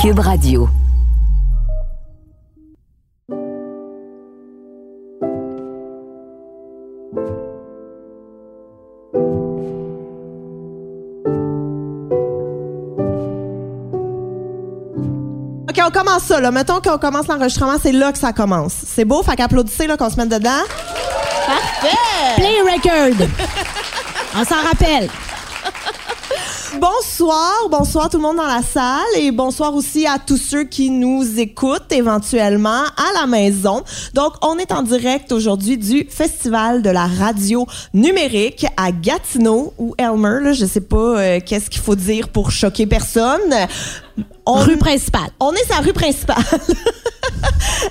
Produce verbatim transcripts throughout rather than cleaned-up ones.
Cube Radio. OK, on commence ça, là. Mettons qu'on commence l'enregistrement, c'est là que ça commence. C'est beau, fait qu'applaudissez, là, qu'on se mette dedans. Parfait! Play record! On s'en rappelle. Bonsoir, bonsoir tout le monde dans la salle et bonsoir aussi à tous ceux qui nous écoutent éventuellement à la maison. Donc, on est en direct aujourd'hui du Festival de la Radio Numérique à Gatineau ou Elmer, là, je sais pas euh, qu'est-ce qu'il faut dire pour choquer personne. On, rue principale. On est sur la rue principale.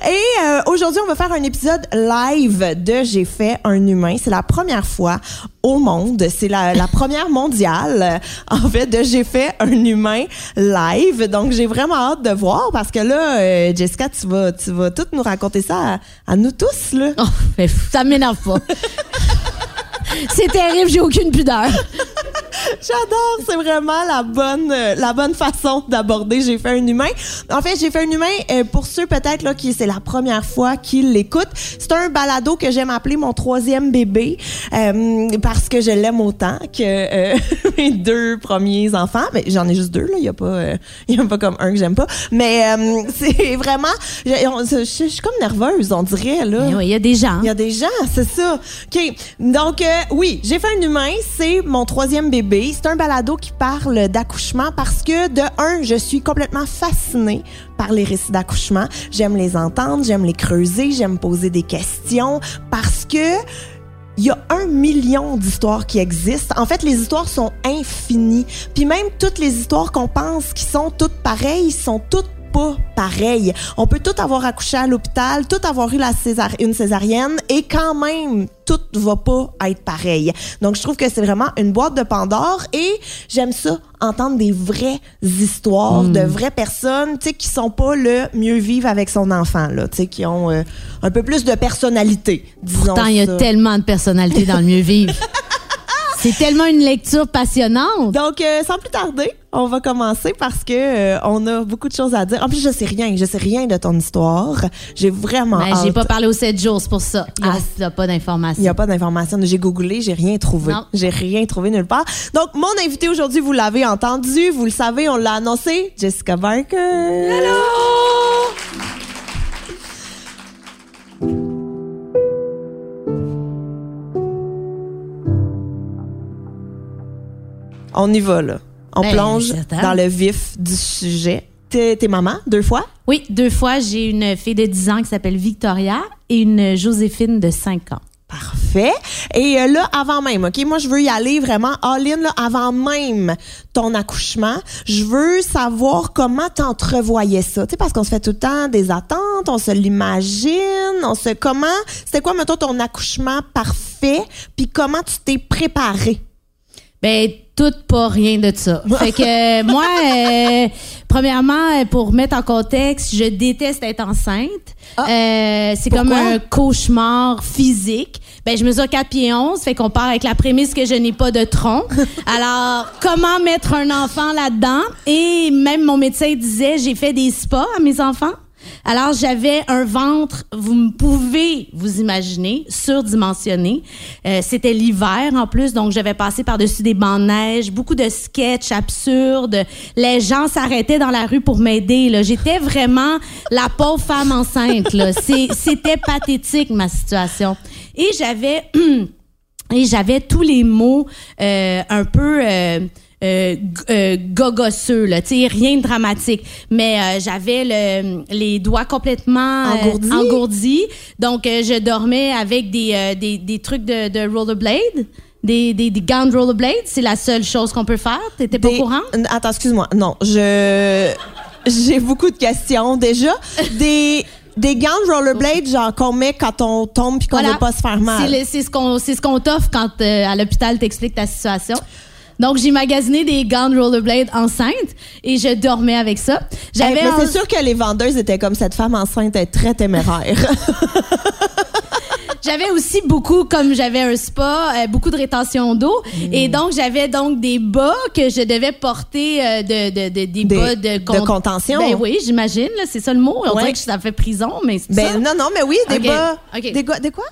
Et euh, aujourd'hui, on va faire un épisode live de J'ai fait un humain. C'est la première fois au monde. C'est la, la première mondiale, en fait, de J'ai fait un humain live. Donc, j'ai vraiment hâte de voir parce que là, euh, Jessica, tu vas, tu vas tout nous raconter ça à, à nous tous, là. Oh, mais ça m'énerve pas. C'est terrible, j'ai aucune pudeur. J'adore, c'est vraiment la bonne, la bonne façon d'aborder J'ai fait un humain. En fait, J'ai fait un humain, pour ceux peut-être là qui c'est la première fois qu'ils l'écoutent, c'est un balado que j'aime appeler mon troisième bébé euh, parce que je l'aime autant que euh, mes deux premiers enfants. Mais j'en ai juste deux, là. Il n'y a, euh, a pas comme un que j'aime pas. Mais euh, c'est vraiment... Je, on, je, je suis comme nerveuse, on dirait. Là. Mais oui, il y a des gens. Il y a des gens, c'est ça. OK, donc euh, oui, J'ai fait un humain, c'est mon troisième bébé. C'est un balado qui parle d'accouchement parce que, de un, je suis complètement fascinée par les récits d'accouchement. J'aime les entendre, j'aime les creuser, j'aime poser des questions parce que il y a un million d'histoires qui existent. En fait, les histoires sont infinies. Puis même toutes les histoires qu'on pense qui sont toutes pareilles sont toutes pas pareilles. On peut tout avoir accouché à l'hôpital, tout avoir eu la césar- une césarienne et quand même... tout ne va pas être pareil. Donc, je trouve que c'est vraiment une boîte de Pandore et j'aime ça, entendre des vraies histoires mmh. de vraies personnes, tu sais, qui sont pas le mieux vivre avec son enfant, là, tu sais, qui ont euh, un peu plus de personnalité, disons. Pourtant, il y a tellement de personnalité dans le mieux vivre. C'est tellement une lecture passionnante. Donc, euh, sans plus tarder, on va commencer parce que euh, on a beaucoup de choses à dire. En plus, je sais rien. Je sais rien de ton histoire. J'ai vraiment ben, hâte. J'ai pas parlé aux sept jours, c'est pour ça. Il n'y a, a pas d'informations. Il n'y a pas d'informations. J'ai googlé, j'ai rien trouvé. Non. J'ai rien trouvé nulle part. Donc, mon invité aujourd'hui, vous l'avez entendu, vous le savez, on l'a annoncé, Jessica Barker. Hello! On y va, là. On ben, plonge certain. Dans le vif du sujet. T'es, t'es maman, deux fois? Oui, deux fois. J'ai une fille de dix ans qui s'appelle Victoria et une Joséphine de cinq ans. Parfait. Et là, avant même, OK, moi, je veux y aller vraiment all-in, là, avant même ton accouchement. Je veux savoir comment t'entrevoyais ça. Tu sais, parce qu'on se fait tout le temps des attentes, on se l'imagine, on se... Comment... C'était quoi, mettons, ton accouchement parfait, puis comment tu t'es préparée? Ben tout pas rien de ça. Fait que euh, moi, euh, premièrement, pour mettre en contexte, je déteste être enceinte. Ah, euh, c'est pourquoi? Comme un cauchemar physique. Ben je mesure quatre pieds onze, fait qu'on part avec la prémisse que je n'ai pas de tronc. Alors, comment mettre un enfant là-dedans? Et même mon médecin disait, j'ai fait des spas à mes enfants. Alors, j'avais un ventre, vous pouvez vous imaginer, surdimensionné. Euh, c'était l'hiver, en plus, donc j'avais passé par-dessus des bancs de neige, beaucoup de sketchs absurdes. Les gens s'arrêtaient dans la rue pour m'aider, là. J'étais vraiment la pauvre femme enceinte, là. C'est, c'était pathétique, ma situation. Et j'avais, et j'avais tous les mots euh, un peu... Euh, Euh, euh, gogosseux, là, tu sais, rien de dramatique. Mais euh, j'avais le, les doigts complètement engourdis. Euh, engourdis. Donc, euh, je dormais avec des, euh, des, des trucs de, de rollerblade. Des, des, des gants de rollerblade. C'est la seule chose qu'on peut faire. T'étais des... pas au courant? Attends, excuse-moi. Non, je... J'ai beaucoup de questions, déjà. Des... Des gants de rollerblade, genre qu'on met quand on tombe pis qu'on voilà. veut pas se faire mal. C'est, le, c'est ce qu'on, c'est ce qu'on t'offre quand euh, à l'hôpital t'expliques ta situation. Donc, j'ai magasiné des gants de rollerblade enceinte et je dormais avec ça. J'avais hey, mais en... c'est sûr que les vendeuses étaient comme cette femme enceinte est très téméraire. J'avais aussi beaucoup, comme j'avais un spa, euh, beaucoup de rétention d'eau. Mm. Et donc, j'avais donc des bas que je devais porter, euh, de, de, de, des, des bas de... Con- de contention? Ben oui, j'imagine, là, c'est ça le mot. On ouais. dirait que ça fait prison, mais c'est ben, ça. Non, non, mais oui, des okay. bas... Okay. Des, des quoi?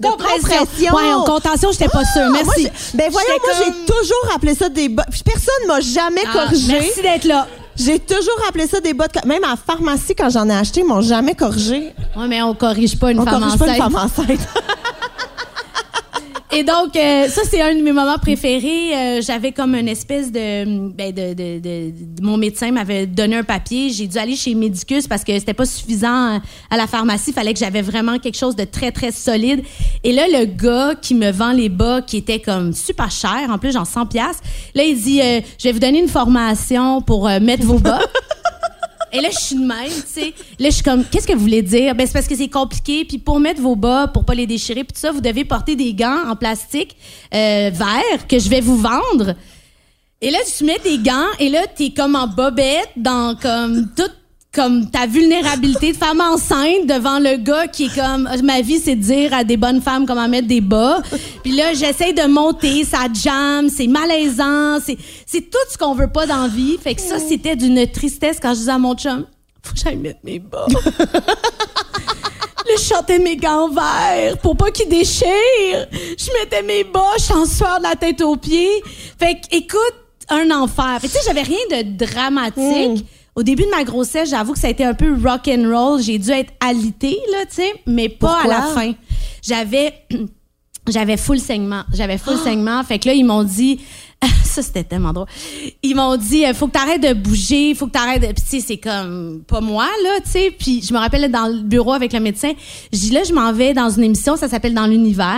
De compression. compression. Ouais, en contention, j'étais pas sûre. Merci. Moi, ben voyons, j'étais moi, comme... j'ai toujours appelé ça des bas. Personne m'a jamais ah, corrigé. Merci d'être là. J'ai toujours appelé ça des bas de... Même à la pharmacie, quand j'en ai acheté, ils m'ont jamais corrigé. Oui, mais on corrige pas une on femme enceinte. On corrige pas une femme enceinte. Et donc, euh, ça, c'est un de mes moments préférés. Euh, j'avais comme une espèce de, ben de, de, de, de... Mon médecin m'avait donné un papier. J'ai dû aller chez Médicus parce que c'était pas suffisant à la pharmacie. Il fallait que j'avais vraiment quelque chose de très, très solide. Et là, le gars qui me vend les bas, qui était comme super cher, en plus, genre cent piastres, là, il dit, euh, je vais vous donner une formation pour euh, mettre vos bas. Et là, je suis de même, tu sais. Là, je suis comme, qu'est-ce que vous voulez dire? Ben, c'est parce que c'est compliqué. Puis pour mettre vos bas, pour pas les déchirer, puis tout ça, vous devez porter des gants en plastique euh, vert que je vais vous vendre. Et là, tu mets tes gants et là, t'es comme en bobette, dans comme toute comme ta vulnérabilité de femme enceinte devant le gars qui est comme, ma vie, c'est de dire à des bonnes femmes comment mettre des bas. Puis là, j'essaie de monter, ça jamme, c'est malaisant, c'est, c'est tout ce qu'on veut pas dans la vie. Fait que ça, c'était d'une tristesse quand je disais à mon chum, faut que j'aille mettre mes bas. Là, je chantais mes gants verts pour pas qu'ils déchirent. Je mettais mes bas, je suis en sueur de la tête aux pieds. Fait que, écoute, un enfer. Tu sais, j'avais rien de dramatique. Mm. Au début de ma grossesse, j'avoue que ça a été un peu rock'n'roll. J'ai dû être alitée, là, tu sais, mais pas Pourquoi? à la fin. J'avais, j'avais full saignement. J'avais full oh. saignement. Fait que là, ils m'ont dit... Ça, c'était tellement drôle. Ils m'ont dit, faut que t'arrêtes de bouger, faut que t'arrêtes de... Puis tu sais, c'est comme pas moi, là, tu sais. Puis je me rappelle, dans le bureau avec le médecin, je dis, là, je m'en vais dans une émission, ça s'appelle « Dans l'univers ».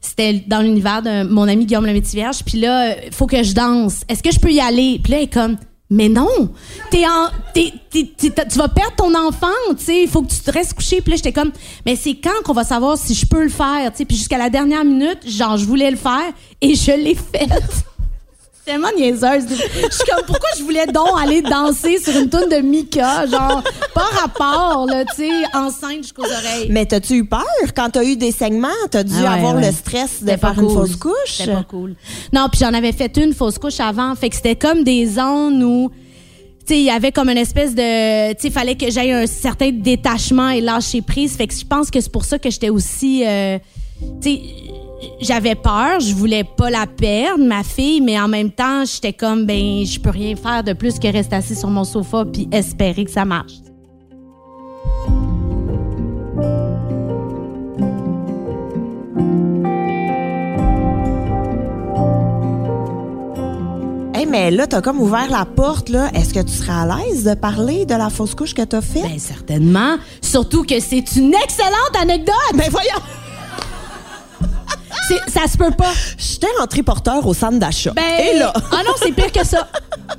C'était dans l'univers de mon ami Guillaume Le Métivier. Puis là, faut que je danse. Est-ce que je peux y aller? Puis là, elle est comme... Mais non, t'es en, t'es, t'es, t'es, t'es, tu vas perdre ton enfant, tu sais, il faut que tu te restes couché. Puis là, j'étais comme, mais c'est quand qu'on va savoir si je peux le faire, tu sais. Puis jusqu'à la dernière minute, genre, je voulais le faire et je l'ai fait. Tellement niaiseuse. Je suis comme, pourquoi je voulais donc aller danser sur une toune de Mika, genre, par rapport, là, tu sais, enceinte jusqu'aux oreilles. Mais t'as-tu eu peur quand t'as eu des saignements? T'as dû ah ouais, avoir ouais. le stress de c'était faire une cool. fausse couche? C'était pas cool. Non, puis j'en avais fait une fausse couche avant. Fait que c'était comme des zones où, tu sais, il y avait comme une espèce de... Tu sais, il fallait que j'aie un certain détachement et lâcher prise. Fait que je pense que c'est pour ça que j'étais aussi... Euh, tu sais... J'avais peur, je voulais pas la perdre, ma fille, mais en même temps, j'étais comme, ben, je peux rien faire de plus que rester assis sur mon sofa puis espérer que ça marche. Hey, mais là, t'as comme ouvert la porte, là. Est-ce que tu seras à l'aise de parler de la fausse couche que t'as faite? Ben, certainement. Surtout que c'est une excellente anecdote! Ben, voyons! C'est, ça se peut pas. J'étais rentrée porteur au centre d'achat. Ben, et là... Ah non, c'est pire que ça.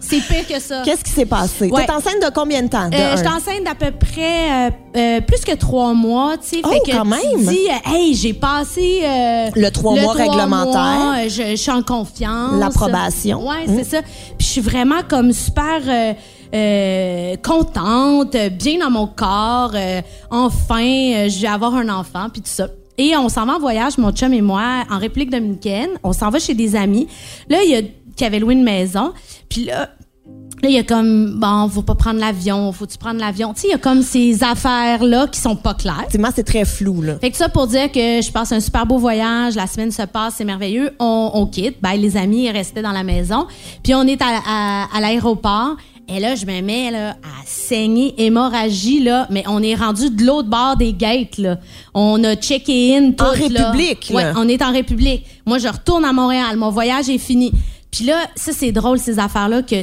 C'est pire que ça. Qu'est-ce qui s'est passé? Ouais. T'es enceinte de combien de temps? De euh, je t'enseigne d'à peu près euh, euh, plus que trois mois. Tu sais, oh, fait que quand tu même. Dis, euh, hey, j'ai passé... Euh, le trois mois réglementaire. Mois, euh, je, je suis en confiance. L'approbation. Oui, mmh. c'est ça. Puis je suis vraiment comme super... Euh, Euh, contente, bien dans mon corps, euh, enfin, euh, je vais avoir un enfant, puis tout ça. Et on s'en va en voyage, mon chum et moi, en République dominicaine. On s'en va chez des amis. Là, il y a qui avait loué une maison, puis là, là, il y a comme, bon, faut pas prendre l'avion, faut-tu prendre l'avion? Tu sais, il y a comme ces affaires-là qui sont pas claires. Effectivement, c'est très flou, là. Fait que ça, pour dire que je passe un super beau voyage, la semaine se passe, c'est merveilleux, on, on quitte. Ben, les amis, ils restaient dans la maison. Puis on est à, à, à l'aéroport. Et là, je me mets là, à saigner, hémorragie, là, mais on est rendu de l'autre bord des gates. Là. On a checké-in. En République. Oui, on est en République. Moi, je retourne à Montréal. Mon voyage est fini. Puis là, ça, c'est drôle, ces affaires-là, que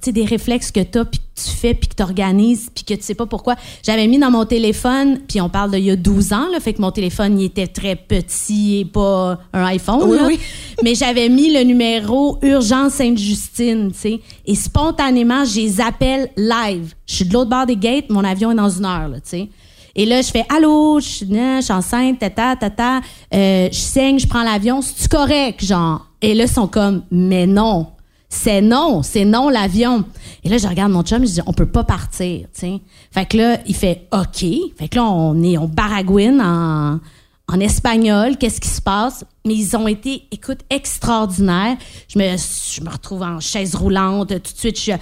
tu sais, des réflexes que tu as, puis que tu fais, puis que tu organises, puis que tu sais pas pourquoi. J'avais mis dans mon téléphone, puis on parle d'il y a douze ans, là, fait que mon téléphone, il était très petit et pas un iPhone. Oui, là. Oui. Mais j'avais mis le numéro urgence Sainte-Justine, tu sais. Et spontanément, je les appelle live. Je suis de l'autre bord des gates, mon avion est dans une heure, là, tu sais. Et là, je fais allô, je suis enceinte, tata, tata, euh, je saigne, je prends l'avion, c'est-tu correct, genre? Et là, ils sont comme, mais non. C'est non, c'est non l'avion. Et là, je regarde mon chum, je dis, on peut pas partir, tu sais. Fait que là, il fait OK. Fait que là, on est, on baragouine en, en espagnol, qu'est-ce qui se passe. Mais ils ont été, écoute, extraordinaires. Je me, je me retrouve en chaise roulante, tout de suite, je suis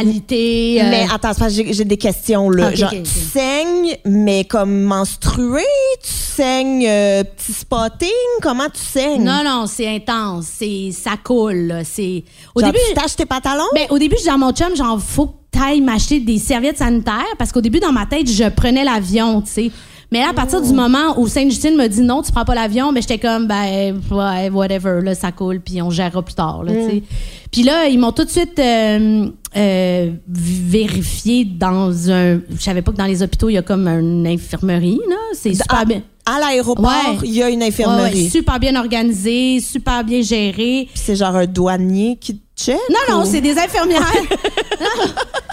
alitée. Euh... Mais attends, j'ai, j'ai des questions, là. Okay, genre, okay, okay. Tu saignes, mais comme menstruée, tu saignes euh, petit spotting, comment tu saignes? Non, non, c'est intense, c'est, ça coule, là. C'est... Au genre, début, tu tâches tes pantalons? Ben, au début, je dis à mon chum, genre, faut que t'ailles m'acheter des serviettes sanitaires, parce qu'au début, dans ma tête, je prenais l'avion, tu sais. Mais là, à partir du moment où Sainte-Justine me dit non, tu prends pas l'avion, mais j'étais comme, ben, ouais, whatever, là, ça coule, puis on gérera plus tard, là, mm. tu sais. Puis là, ils m'ont tout de suite euh, euh, vérifié dans un. Je savais pas que dans les hôpitaux, il y a comme une infirmerie, là. C'est super à, bien. À l'aéroport, il ouais. y a une infirmerie. Ouais, ouais, super bien organisée, super bien gérée. Puis c'est genre un douanier qui te check? Non, ou? non, c'est des infirmières.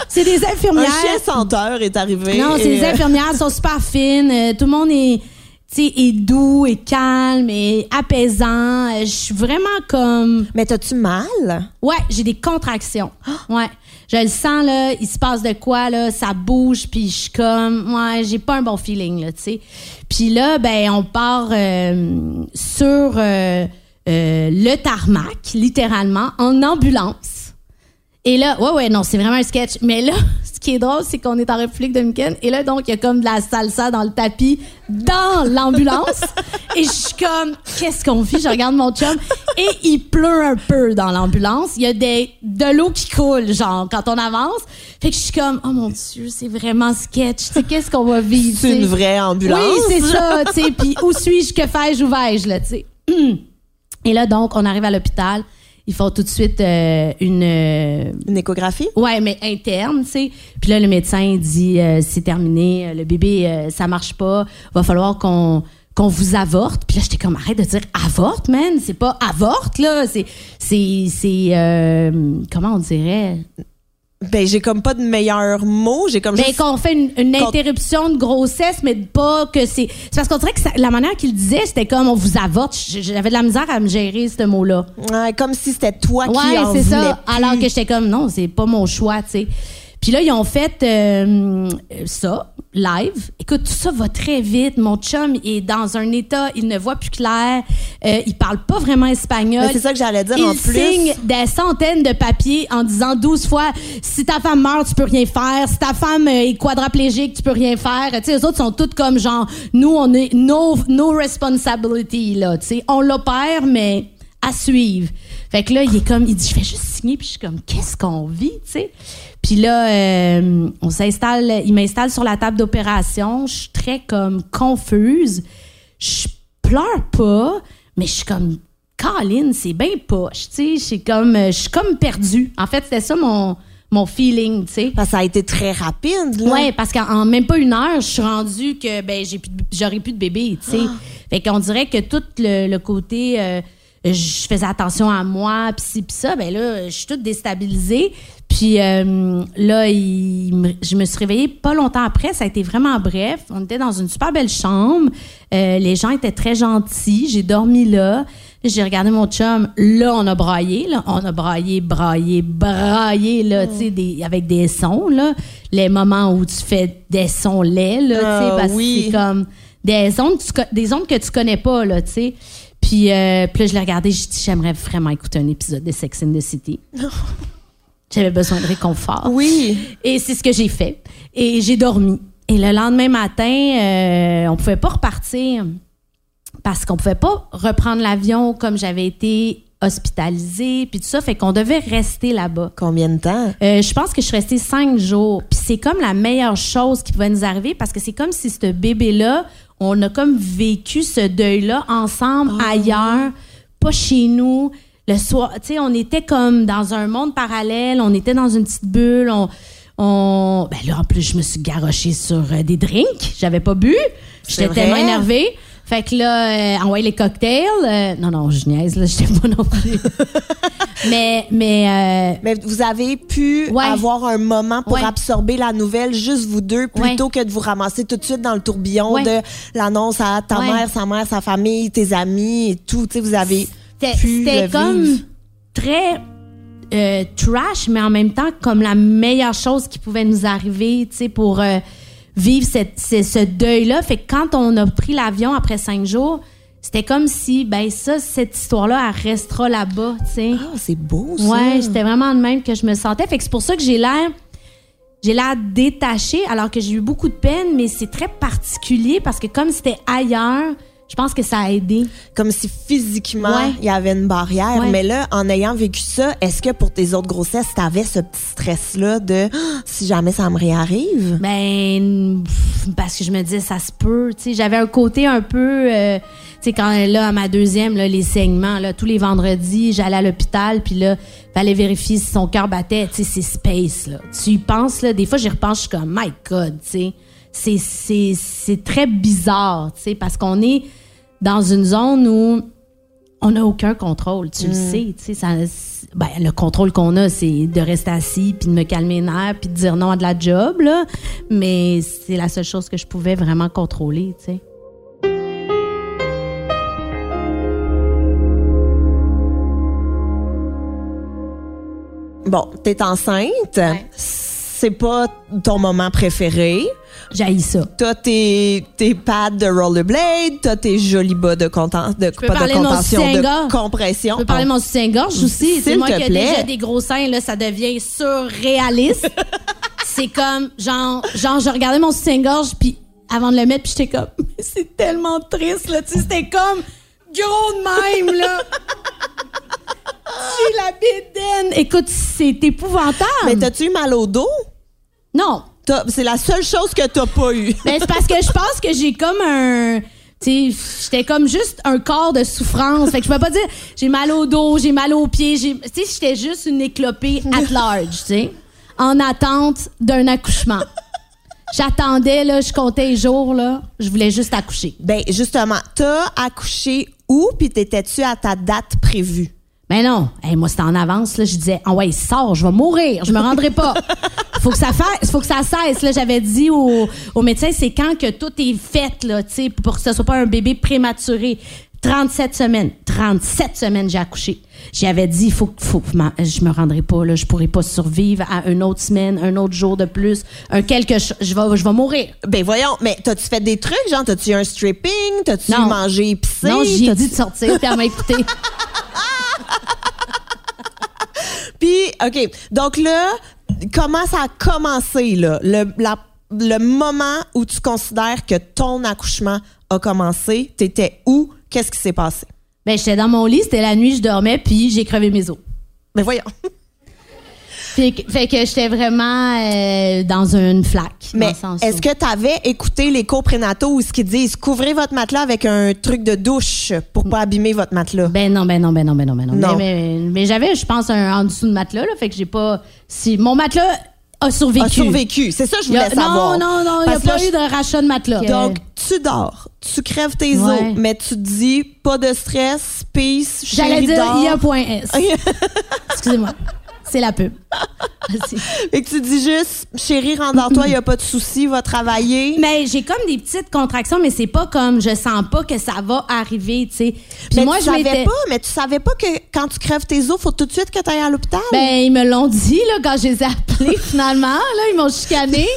C'est des infirmières. Un chien senteur est arrivé. Non, c'est des infirmières, elles sont super fines. Tout le monde est, tu sais, est doux, est calme, est apaisant. Je suis vraiment comme... Mais t'as-tu mal? Ouais, j'ai des contractions. Ouais. Je le sens, là, il se passe de quoi, là, ça bouge, puis je suis comme... Ouais, j'ai pas un bon feeling, là, tu sais. Puis là, ben, on part euh, sur euh, euh, le tarmac, littéralement, en ambulance. Et là, ouais, ouais, non, c'est vraiment un sketch. Mais là, ce qui est drôle, c'est qu'on est en République dominicaine. Et là, donc, il y a comme de la salsa dans le tapis, dans l'ambulance. Et je suis comme, qu'est-ce qu'on vit? Je regarde mon chum. Et il pleut un peu dans l'ambulance. Il y a des, de l'eau qui coule, genre, quand on avance. Fait que je suis comme, oh mon Dieu, c'est vraiment sketch. Tu sais, qu'est-ce qu'on va vivre? C'est t'sais? Une vraie ambulance. Oui, c'est ça, tu sais. Puis où suis-je? Que fais-je? Où vais-je, là, tu sais? Et là, donc, on arrive à l'hôpital. Ils font tout de suite euh, une... Euh, une échographie? Ouais, mais interne, tu sais. Puis là, le médecin dit, euh, c'est terminé, le bébé, euh, ça marche pas, va falloir qu'on qu'on vous avorte. Puis là, j'étais comme, arrête de dire avorte, man, c'est pas avorte, là, c'est... c'est, c'est euh, comment on dirait... Ben, j'ai comme pas de meilleur mot. J'ai comme ben, juste... qu'on fait une, une interruption de grossesse, mais pas que c'est... C'est parce qu'on dirait que ça, la manière qu'il disait, c'était comme on vous avorte. J'avais de la misère à me gérer ce mot-là. Ouais, comme si c'était toi ouais, qui en voulais. Ouais, c'est ça. Plus. Alors que j'étais comme, non, c'est pas mon choix, tu sais. Puis là, ils ont fait euh, ça, live. Écoute, tout ça va très vite. Mon chum est dans un état, il ne voit plus clair. Euh, il parle pas vraiment espagnol. Mais c'est ça que j'allais dire il en plus. Il signe des centaines de papiers en disant douze fois « Si ta femme meurt, tu peux rien faire. Si ta femme est quadraplégique, tu peux rien faire. » Tu sais, eux autres sont toutes comme genre « Nous, on est no, no responsibility. » là, tu sais, on l'opère, mais à suivre. Fait que là, il est comme, il dit, je vais juste signer, puis je suis comme, qu'est-ce qu'on vit, tu sais? Puis là, euh, on s'installe, il m'installe sur la table d'opération, je suis très comme confuse, je pleure pas, mais je suis comme, câline, c'est bien poche, tu sais, je suis comme, je suis comme perdue. En fait, c'était ça mon, mon feeling, tu sais. Parce que ça a été très rapide, là. Ouais, parce qu'en même pas une heure, je suis rendue que, ben, j'ai plus de, j'aurais plus de bébé, tu sais. Ah. Fait qu'on dirait que tout le, le côté... Euh, je faisais attention à moi, pis ci, pis ça, ben là, je suis toute déstabilisée. Puis euh, là, il, je me suis réveillée pas longtemps après, ça a été vraiment bref. On était dans une super belle chambre, euh, les gens étaient très gentils, j'ai dormi là, j'ai regardé mon chum, là, on a braillé, là, on a braillé, braillé, braillé, là, mmh. tu sais, des, avec des sons, là, les moments où tu fais des sons laids, là, euh, tu sais, parce oui. que c'est comme des ondes, tu, des ondes que tu connais pas, là, tu sais. Puis, euh, puis là, je l'ai regardé, j'ai dit, j'aimerais vraiment écouter un épisode de Sex and the City. J'avais besoin de réconfort. Oui. Et c'est ce que j'ai fait. Et j'ai dormi. Et le lendemain matin, euh, on pouvait pas repartir parce qu'on pouvait pas reprendre l'avion comme j'avais été hospitalisée, puis tout ça. Fait qu'on devait rester là-bas. Combien de temps? Euh, je pense que je suis restée cinq jours. Puis c'est comme la meilleure chose qui pouvait nous arriver parce que c'est comme si ce bébé-là... On a comme vécu ce deuil-là ensemble, oh. ailleurs, pas chez nous. Le soir, tu sais, on était comme dans un monde parallèle, on était dans une petite bulle. On, on... Ben là, en plus, je me suis garochée sur euh, des drinks. J'avais pas bu. J'étais tellement énervée. Fait que là, euh, envoyer les cocktails. Euh, non, non, je niaise, là, j'étais pas non plus. mais, mais, euh, mais vous avez pu ouais. avoir un moment pour ouais. absorber la nouvelle, juste vous deux, plutôt ouais. que de vous ramasser tout de suite dans le tourbillon ouais. de l'annonce à ta ouais. mère, sa mère, sa famille, tes amis et tout. Tu sais, vous avez c'était, pu C'était le comme vivre. Très euh, trash, mais en même temps, comme la meilleure chose qui pouvait nous arriver, tu sais, pour... Euh, vivre cette, ce, ce deuil-là. Fait que quand on a pris l'avion après cinq jours, c'était comme si, ben ça, cette histoire-là, elle restera là-bas, tu sais. Ah, c'est beau, ça! Ouais, c'était vraiment de même que je me sentais. Fait que c'est pour ça que j'ai l'air... J'ai l'air détachée, alors que j'ai eu beaucoup de peine, mais c'est très particulier parce que comme c'était ailleurs, je pense que ça a aidé. Comme si physiquement, ouais. il y avait une barrière. Ouais. Mais là, en ayant vécu ça, est-ce que pour tes autres grossesses, t'avais ce petit stress-là de oh, « si jamais ça me réarrive ». Ben, parce que je me disais « ça se peut ». Tu sais, j'avais un côté un peu... Euh, tu sais, quand là, à ma deuxième, là, les saignements, là, tous les vendredis, j'allais à l'hôpital, puis là, fallait vérifier si son cœur battait. Tu sais, c'est space, là. Tu y penses, là. Des fois, j'y repense, je suis comme « my God », tu sais. C'est, c'est, c'est très bizarre, tu sais, parce qu'on est dans une zone où on n'a aucun contrôle, tu mmh. le sais, tu sais, ça, ben, le contrôle qu'on a, c'est de rester assis, puis de me calmer les nerfs, puis de dire non à de la job, là, mais c'est la seule chose que je pouvais vraiment contrôler, tu sais. Bon, t'es enceinte, ouais. c'est pas ton moment préféré. J'haïs ça. T'as tes, tes pads de rollerblade, t'as tes jolis bas de, content, de, pas de contention, de compression. Je peux parler de oh. mon soutien-gorge aussi. C'est moi qui ai déjà des gros seins, là, ça devient surréaliste. C'est comme, genre, genre, je regardais mon soutien-gorge puis avant de le mettre, puis j'étais comme, c'est tellement triste, là, tu sais, c'était comme gros de même, là. J'ai la bédaine. Écoute, c'est épouvantable. Mais t'as-tu eu mal au dos? Non. T'as, c'est la seule chose que t'as pas eu. Ben, c'est parce que je pense que j'ai comme un... Tu sais, j'étais comme juste un corps de souffrance. Fait que je peux pas dire j'ai mal au dos, j'ai mal aux pieds. Tu sais, j'étais juste une éclopée at large, tu sais, en attente d'un accouchement. J'attendais, là, je comptais les jours, là. Je voulais juste accoucher. Ben, justement, t'as accouché où? Puis t'étais-tu à ta date prévue? Ben non, hey, moi c'était en avance, là, je disais « Ah ouais, sors, je vais mourir, je me rendrai pas. Faut que ça fasse, faut que ça cesse. » Là, j'avais dit au, au médecin, c'est quand que tout est fait, là, tu sais, pour que ce soit pas un bébé prématuré. trente-sept semaines. trente-sept semaines, j'ai accouché. J'avais dit, faut, faut, je me rendrai pas, là, je pourrai pas survivre à une autre semaine, un autre jour de plus, un quelque chose, je vais, je vais mourir. Ben voyons, mais t'as-tu fait des trucs, genre, t'as-tu un stripping, t'as-tu non. mangé épicé? Non, j'ai t'as-tu... dit de sortir, puis elle m'a écouté. Puis, OK, donc là, comment ça a commencé, là, le, la, le moment où tu considères que ton accouchement a commencé, t'étais où? Qu'est-ce qui s'est passé? Ben, j'étais dans mon lit, c'était la nuit, je dormais, puis j'ai crevé mes os. Ben voyons. Fait que, fait que j'étais vraiment euh, dans une flaque. Mais dans est-ce où. que t'avais écouté les cours prénataux où ce qu'ils disent, couvrez votre matelas avec un truc de douche pour pas abîmer votre matelas? Ben non, ben non, ben non, ben non, ben non. non. Mais, mais, mais j'avais, je pense, un en dessous de matelas, là, fait que j'ai pas... Si mon matelas... a survécu. A survécu. C'est ça que je voulais a, savoir. Non, non, non. Il n'y a pas là, eu de rachat de matelas. Donc, tu dors, tu crèves tes os, ouais. mais tu te dis pas de stress, peace, chérie. J'allais dire dors. I A S. Excusez-moi. C'est la pub. Et que tu dis juste, chérie, rendors-toi, il n'y a pas de souci, va travailler. Mais j'ai comme des petites contractions, mais c'est pas comme je sens pas que ça va arriver, tu sais. Mais moi, tu je savais m'étais... pas, mais tu savais pas que quand tu crèves tes os, faut tout de suite que tu ailles à l'hôpital. Ben, ils me l'ont dit, là, quand je les ai appelés, finalement. Là, ils m'ont chicané.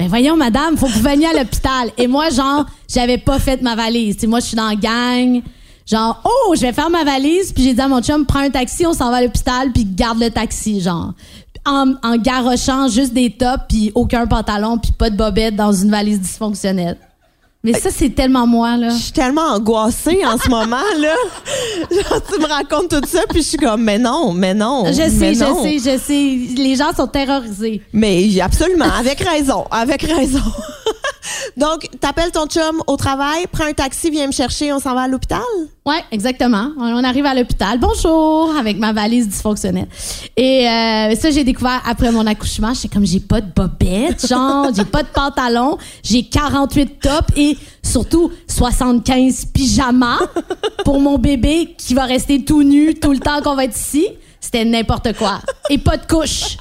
Ben, voyons, madame, faut que vous veniez à l'hôpital. Et moi, genre, j'avais pas fait ma valise. T'sais, moi, je suis dans la gang. Genre, oh, je vais faire ma valise, puis j'ai dit à mon chum, prends un taxi, on s'en va à l'hôpital, puis garde le taxi, genre. En, en garochant juste des tops, puis aucun pantalon, puis pas de bobette dans une valise dysfonctionnelle. Mais ça, c'est tellement moi, là. Je suis tellement angoissée en ce moment, là. Genre, tu me racontes tout ça, puis je suis comme, mais non, mais non. Je sais, mais je non. sais, je sais. Les gens sont terrorisés. Mais absolument, avec raison, avec raison. Donc, t'appelles ton chum au travail, prends un taxi, viens me chercher, on s'en va à l'hôpital? Oui, exactement. On arrive à l'hôpital. Bonjour, avec ma valise dysfonctionnelle. Et euh, ça, j'ai découvert après mon accouchement. J'étais comme, j'ai pas de bobette, genre, j'ai pas de pantalon, j'ai quarante-huit tops et surtout soixante-quinze pyjamas pour mon bébé qui va rester tout nu tout le temps qu'on va être ici. C'était n'importe quoi. Et pas de couche.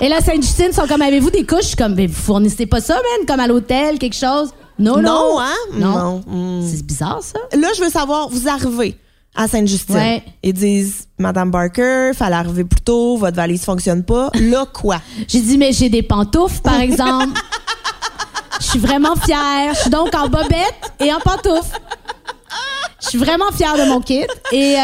Et là, Sainte-Justine sont comme, avez-vous des couches? Je suis comme, vous fournissez pas ça, man, comme à l'hôtel, quelque chose? Non, non. Non, hein? Non. non. C'est bizarre, ça. Là, je veux savoir, vous arrivez à Sainte-Justine. Ouais. Ils disent, Madame Barker, fallait arriver plus tôt, votre valise fonctionne pas. Là, quoi? J'ai dit, mais j'ai des pantoufles, par exemple. suis vraiment fière. Je suis donc en bobette et en pantoufles. Je suis vraiment fière de mon kit. Et, euh,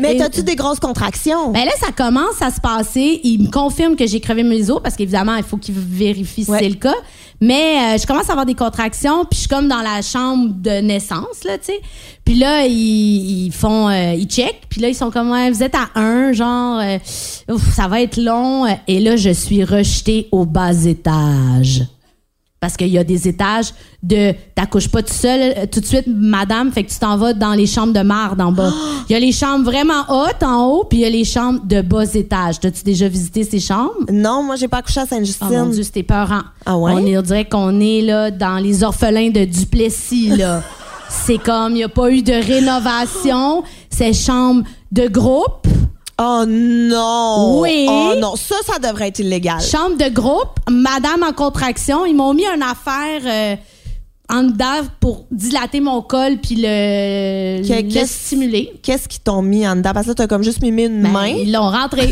mais t'as-tu et... des grosses contractions? Ben là, ça commence à se passer. Il me confirme que j'ai crevé mes os parce qu'évidemment, il faut qu'il vérifie si ouais. c'est le cas. Mais euh, je commence à avoir des contractions puis je suis comme dans la chambre de naissance, là, tu sais. Puis là, ils, ils font... Euh, ils checkent. Puis là, ils sont comme... Ouais, vous êtes à un, genre... Euh, ouf, ça va être long. Et là, je suis rejetée au bas étage. Parce qu'il y a des étages de t'accouches pas tout seul, tout de suite, madame, fait que tu t'en vas dans les chambres de marde en bas. Il oh! y a les chambres vraiment hautes en haut, puis il y a les chambres de bas étage. T'as-tu déjà visité ces chambres? Non, moi, j'ai pas accouché à Sainte-Justine. Oh mon Dieu, c'était peurant. Ah ouais? On, est, on dirait qu'on est là dans les orphelins de Duplessis, là. C'est comme, il n'y a pas eu de rénovation. C'est chambres de groupe. Oh non! Oui! Oh non, ça, ça devrait être illégal. Chambre de groupe, madame en contraction, ils m'ont mis une affaire euh, en dedans pour dilater mon col puis le, que, le qu'est-ce, stimuler. Qu'est-ce qu'ils t'ont mis en dedans? Parce que t'as comme juste mimé une ben, main. Ils l'ont rentré.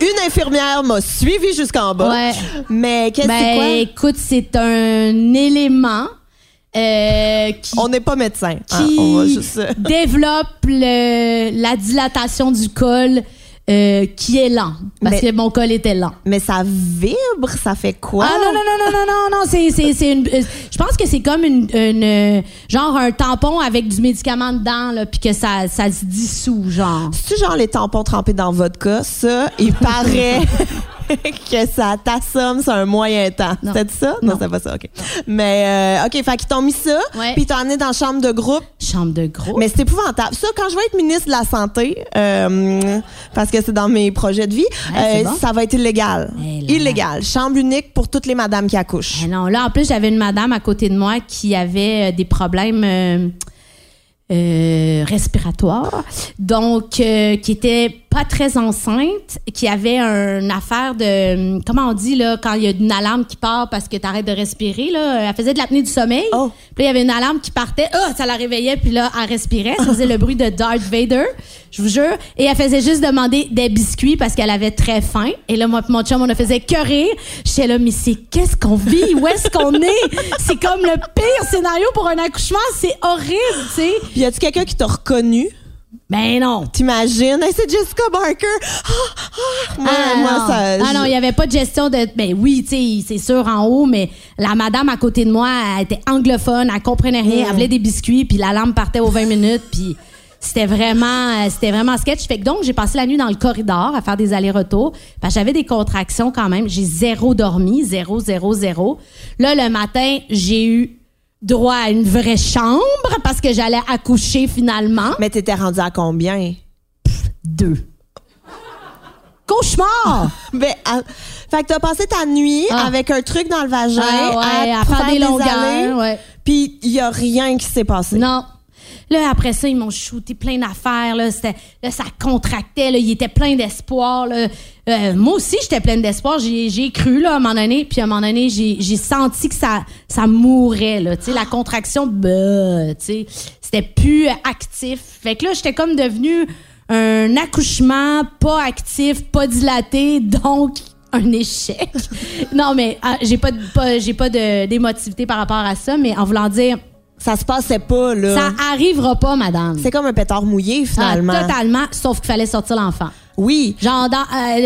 Une infirmière m'a suivie jusqu'en bas. Ouais. Mais qu'est-ce ben, c'est quoi? Écoute, c'est un élément... Euh, qui, on n'est pas médecin. Hein, on va juste... développe le, la dilatation du col euh, qui est lent. Parce mais, que mon col était lent. Mais ça vibre, ça fait quoi? Ah non, non, non, non, non, non, non. C'est, c'est, c'est une, euh, je pense que c'est comme une, une. Genre un tampon avec du médicament dedans, là, puis que ça, ça se dissout, genre. C'est-tu genre les tampons trempés dans vodka? Ça, il paraît. Que ça t'assomme sur un moyen temps. Non. C'était ça? Non, non, c'est pas ça, OK. Mais, euh, OK, fait qu'ils t'ont mis ça, ouais. puis t'ont amené dans la chambre de groupe. Chambre de groupe. Mais c'est épouvantable. Ça, quand je vais être ministre de la Santé, euh, parce que c'est dans mes projets de vie, ouais, euh, bon. ça va être illégal. Là, illégal. Là. Chambre unique pour toutes les madames qui accouchent. Mais non, là, en plus, j'avais une madame à côté de moi qui avait des problèmes... Euh, Euh, respiratoire, donc euh, qui était pas très enceinte, qui avait une affaire de comment on dit là quand il y a une alarme qui part parce que t'arrêtes de respirer là, elle faisait de l'apnée du sommeil. Oh. Puis il y avait une alarme qui partait, oh, ça la réveillait puis là elle respirait, ça faisait le bruit de Darth Vader, je vous jure, et elle faisait juste demander des biscuits parce qu'elle avait très faim et là moi mon chum on ne faisait que rire. J'étais là mais c'est qu'est-ce qu'on vit, où est-ce qu'on est, c'est comme le pire scénario pour un accouchement, c'est horrible, tu sais. Puis y a-tu quelqu'un qui t'a reconnu? Ben non. T'imagines? Hey, c'est Jessica Barker. Ah, ah. Moi, ah, moi, non. Ça, je... ah non, il n'y avait pas de gestion de... Ben oui, tu sais, c'est sûr, en haut, mais la madame à côté de moi, elle était anglophone, elle comprenait rien, mmh. elle voulait des biscuits, puis la lampe partait aux vingt minutes, puis c'était vraiment, c'était vraiment sketch. Fait que donc, j'ai passé la nuit dans le corridor à faire des allers-retours, parce que j'avais des contractions quand même. J'ai zéro dormi, zéro, zéro, zéro. Là, le matin, j'ai eu... droit à une vraie chambre parce que j'allais accoucher finalement. Mais t'étais rendue à combien? Pff, deux. Cauchemar! Ben, à, fait que t'as passé ta nuit ah. avec un truc dans le vagin ah ouais, à, à faire, faire des longueurs. Puis il y a rien qui s'est passé. Non. Là, après ça, ils m'ont shooté plein d'affaires. Là, c'était, là ça contractait. Là, il était plein d'espoir. Là. Euh, moi aussi, j'étais pleine d'espoir. J'ai, j'ai cru, là, à un moment donné. Puis à un moment donné, j'ai, j'ai senti que ça, ça mourait. Là. Tu sais, la contraction, bah, tu sais, c'était plus actif. Fait que là, j'étais comme devenue un accouchement pas actif, pas dilaté, donc... un échec. Non, mais ah, j'ai pas, de, pas, j'ai pas de, d'émotivité par rapport à ça, mais en voulant dire... Ça se passait pas, là. Ça arrivera pas, madame. C'est comme un pétard mouillé, finalement. Ah, totalement, sauf qu'il fallait sortir l'enfant. Oui. Genre, dans, euh, euh,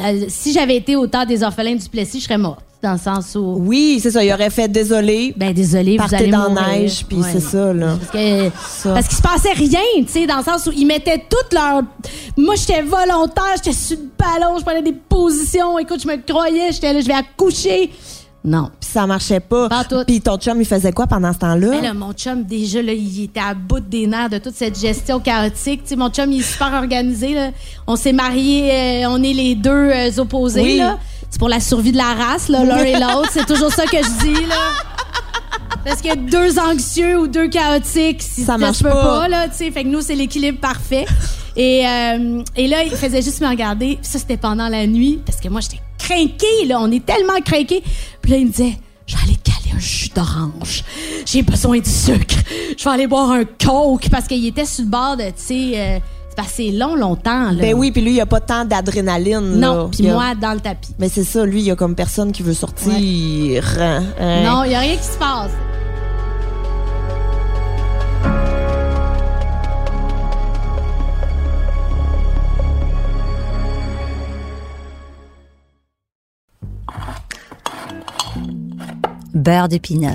euh, si j'avais été au temps des orphelins du Plessis, je serais morte. Dans le sens où... Oui, c'est ça. Il aurait fait désolé. Ben, désolé, vous allez mourir. Partez dans neige, puis ouais. c'est ça, là. Parce, que, ça. parce qu'il se passait rien, tu sais, dans le sens où ils mettaient toutes leurs... Moi, j'étais volontaire, j'étais sur le ballon, je prenais des positions. Écoute, je me croyais, j'étais là, je vais accoucher. Non. Puis ça marchait pas. Puis ton chum, il faisait quoi pendant ce temps-là? Mais là, mon chum, déjà, là, il était à bout des nerfs de toute cette gestion chaotique. Tu sais, mon chum, il est super organisé, là. On s'est mariés, euh, on est les deux euh, opposés, oui. là. C'est pour la survie de la race, là, l'un et l'autre. C'est toujours ça que je dis, là. Parce que deux anxieux ou deux chaotiques, si ça marche pas, pas là, tu sais. Fait que nous, c'est l'équilibre parfait. Et, euh, et là, il faisait juste me regarder. Puis ça, c'était pendant la nuit. Parce que moi, j'étais crinquée, là. On est tellement crinqués. Puis là, il me disait, je vais aller caler un jus d'orange. J'ai besoin de sucre. Je vais aller boire un coke. Parce qu'il était sur le bord de, tu sais... Euh, Parce que c'est long, longtemps. Là. Ben oui, puis lui, il n'y a pas tant d'adrénaline. Non, puis a... moi, dans le tapis. Mais c'est ça, lui, il y a comme personne qui veut sortir. Ouais. Hein? Non, il n'y a rien qui se passe. Beurre de pinot,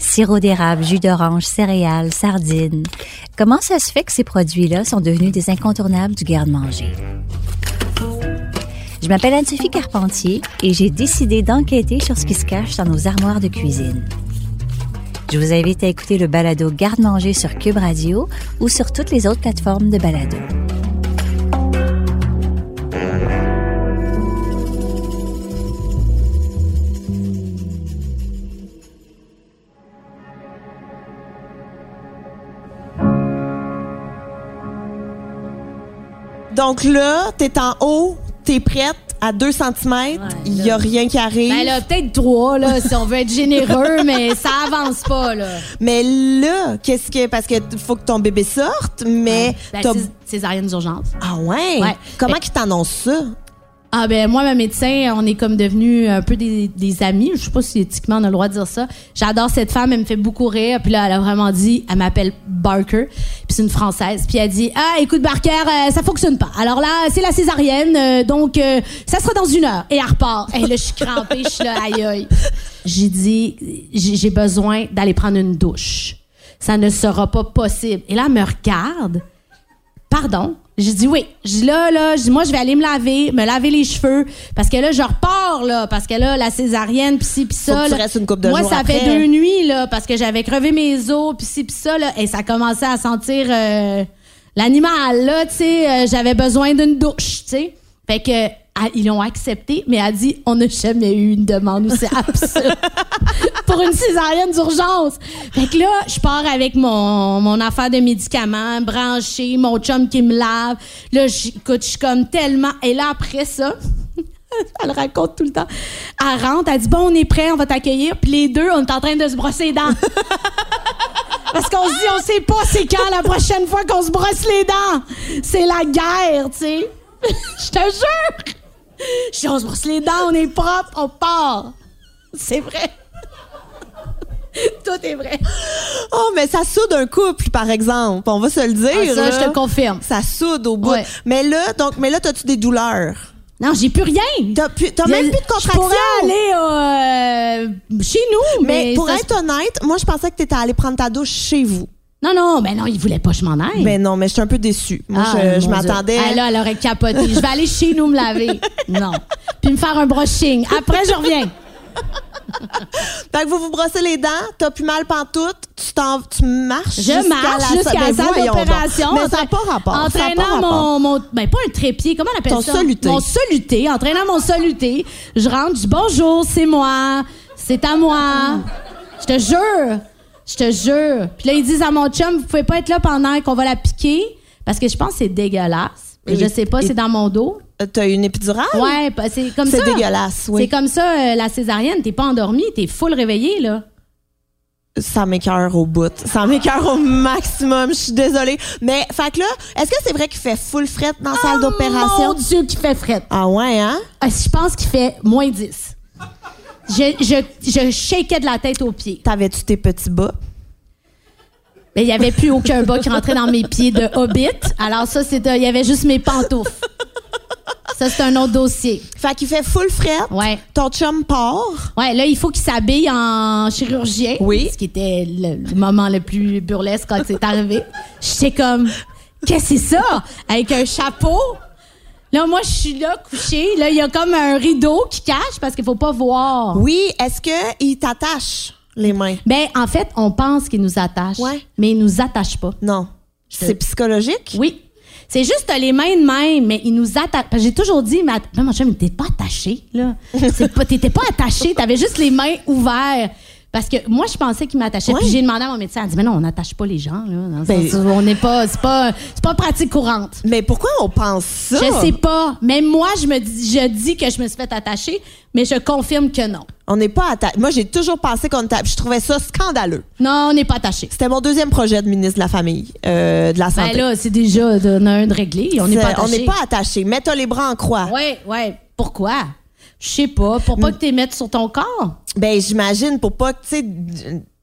sirop d'érable, jus d'orange, céréales, sardines. Comment ça se fait que ces produits-là sont devenus des incontournables du garde-manger? Je m'appelle Anne-Sophie Carpentier et j'ai décidé d'enquêter sur ce qui se cache dans nos armoires de cuisine. Je vous invite à écouter le balado Garde-manger sur Cube Radio ou sur toutes les autres plateformes de balado. Donc là, t'es en haut, t'es prête, à deux centimètres, il ouais, n'y a rien qui arrive. Ben là, peut-être trois, là, si on veut être généreux, mais ça avance pas, là. Mais là, qu'est-ce que... Parce qu'il faut que ton bébé sorte, mais... Ouais. Ben, césarienne d'urgence. Ah ouais? ouais? Comment ben... qu'ils t'annoncent ça? Ah ben moi, ma médecin, on est comme devenus un peu des, des amis. Je sais pas si éthiquement on a le droit de dire ça. J'adore cette femme, elle me fait beaucoup rire. Puis là, elle a vraiment dit, elle m'appelle Barker. Puis c'est une Française. Puis elle dit, ah écoute Barker, euh, ça fonctionne pas. Alors là, c'est la césarienne, euh, donc euh, ça sera dans une heure. Et elle repart. Et hey, là, je suis crampée, je suis là, aïe aïe. J'ai dit, j'ai besoin d'aller prendre une douche. Ça ne sera pas possible. Et là, elle me regarde. Pardon? J'ai dit oui. J'ai dit là, là, moi, je vais aller me laver, me laver les cheveux. Parce que là, je repars, là. Parce que là, la césarienne, pis ci, pis ça. Faut que tu restes une couple de moi, jours ça après. Fait deux nuits, là. Parce que j'avais crevé mes os, pis ci, pis ça, là. Et ça commençait à sentir euh, l'animal, là, tu sais. Euh, j'avais besoin d'une douche, tu sais. Fait que, à, ils l'ont accepté, mais elle dit on n'a jamais eu une demande aussi absurde pour une césarienne d'urgence. Fait que là, je pars avec mon, mon affaire de médicaments, branché, mon chum qui me lave. Là, j'écoute, je suis comme tellement. Et là, après ça, elle raconte tout le temps. Elle rentre, elle dit bon, on est prêt, on va t'accueillir. Puis les deux, on est en train de se brosser les dents. Parce qu'on se dit on sait pas c'est quand la prochaine fois qu'on se brosse les dents. C'est la guerre, tu sais. Je te jure! Je dis, on se brosse les dents, on est propre, on part. C'est vrai. Tout est vrai. Oh, mais ça soude un couple, par exemple. On va se le dire. Ah, ça, là. Je te confirme. Ça soude au bout. Ouais. Mais là, donc, mais là, t'as-tu des douleurs? Non, j'ai plus rien. T'as, pu, t'as même plus de contraction. Je pourrais aller euh, chez nous. Mais, mais pour être se... honnête, moi, je pensais que t'étais allée prendre ta douche chez vous. Non, non, ben non, il voulait pas que je m'en aille. Ben non, mais je suis un peu déçue. Moi, ah, je, je m'attendais. Ah, là, elle aurait capoté. Je vais aller chez nous me laver. Non. Puis me faire un brushing. Après, je reviens. Fait que vous vous brossez les dents, t'as plus mal pantoute, tu, t'en, tu marches. Je marche jusqu'à la salle d'opération. Mais ça n'a pas rapport. Entraînant mon, mon. Ben, pas un trépied, comment on appelle Ton ça? Ton soluté. Mon soluté. Entraînant mon soluté. Je rentre, je dis bonjour, c'est moi. C'est à moi. Je te jure. Je te jure. Puis là, ils disent à mon chum, vous pouvez pas être là pendant qu'on va la piquer, parce que je pense que c'est dégueulasse. Et je sais pas, c'est dans mon dos. T'as une épidurale? Ouais, c'est comme c'est ça. C'est dégueulasse, oui. C'est comme ça, la césarienne, t'es pas endormie, t'es full réveillée, là. Ça m'écœure au bout. Ça m'écœure au maximum. Je suis désolée. Mais, fait que là, est-ce que c'est vrai qu'il fait full fret dans la oh salle d'opération? Mon Dieu, qu'il fait fret. Ah ouais, hein? Je pense qu'il fait moins dix. Je, je, je shakeais de la tête aux pieds. T'avais-tu tes petits bas? Mais il n'y avait plus aucun bas qui rentrait dans mes pieds de hobbit. Alors ça, c'était, il y avait juste mes pantoufles. Ça, c'est un autre dossier. Fait qu'il fait full fret. Ouais. Ton chum part. Ouais, là, il faut qu'il s'habille en chirurgien. Oui. Ce qui était le, le moment le plus burlesque quand c'est arrivé. J'étais comme, qu'est-ce que c'est ça? Avec un chapeau. Là, moi, je suis là, couchée. Là, il y a comme un rideau qui cache parce qu'il faut pas voir. Oui, est-ce qu'il t'attache les mains? Bien, en fait, on pense qu'il nous attache, ouais. Mais il nous attache pas. Non. Je C'est te... psychologique? Oui. C'est juste les mains de même, mais il nous attache. J'ai toujours dit, mais att... mon chum, il n'était pas attaché, là. C'est pas... T'étais pas attaché, t'avais juste les mains ouvertes. Parce que moi, je pensais qu'il m'attachait. Oui. Puis j'ai demandé à mon médecin, elle dit, mais non, on n'attache pas les gens. Là, dans le ben, sens où on n'est pas, c'est pas, c'est pas pratique courante. Mais pourquoi on pense ça? Je sais pas. Même moi, je me dis, je dis que je me suis fait attacher, mais je confirme que non. On n'est pas attaché. Moi, j'ai toujours pensé qu'on était. Je trouvais ça scandaleux. Non, on n'est pas attaché. C'était mon deuxième projet de ministre de la Famille, euh, de la Santé. Ben là, c'est déjà on a un de réglé. On n'est pas attaché. On n'est pas attaché. Mets-toi les bras en croix. Oui, oui. Pourquoi? Je sais pas. Pour pas que tu les mettes sur ton corps? Ben, j'imagine pour pas que, tu sais,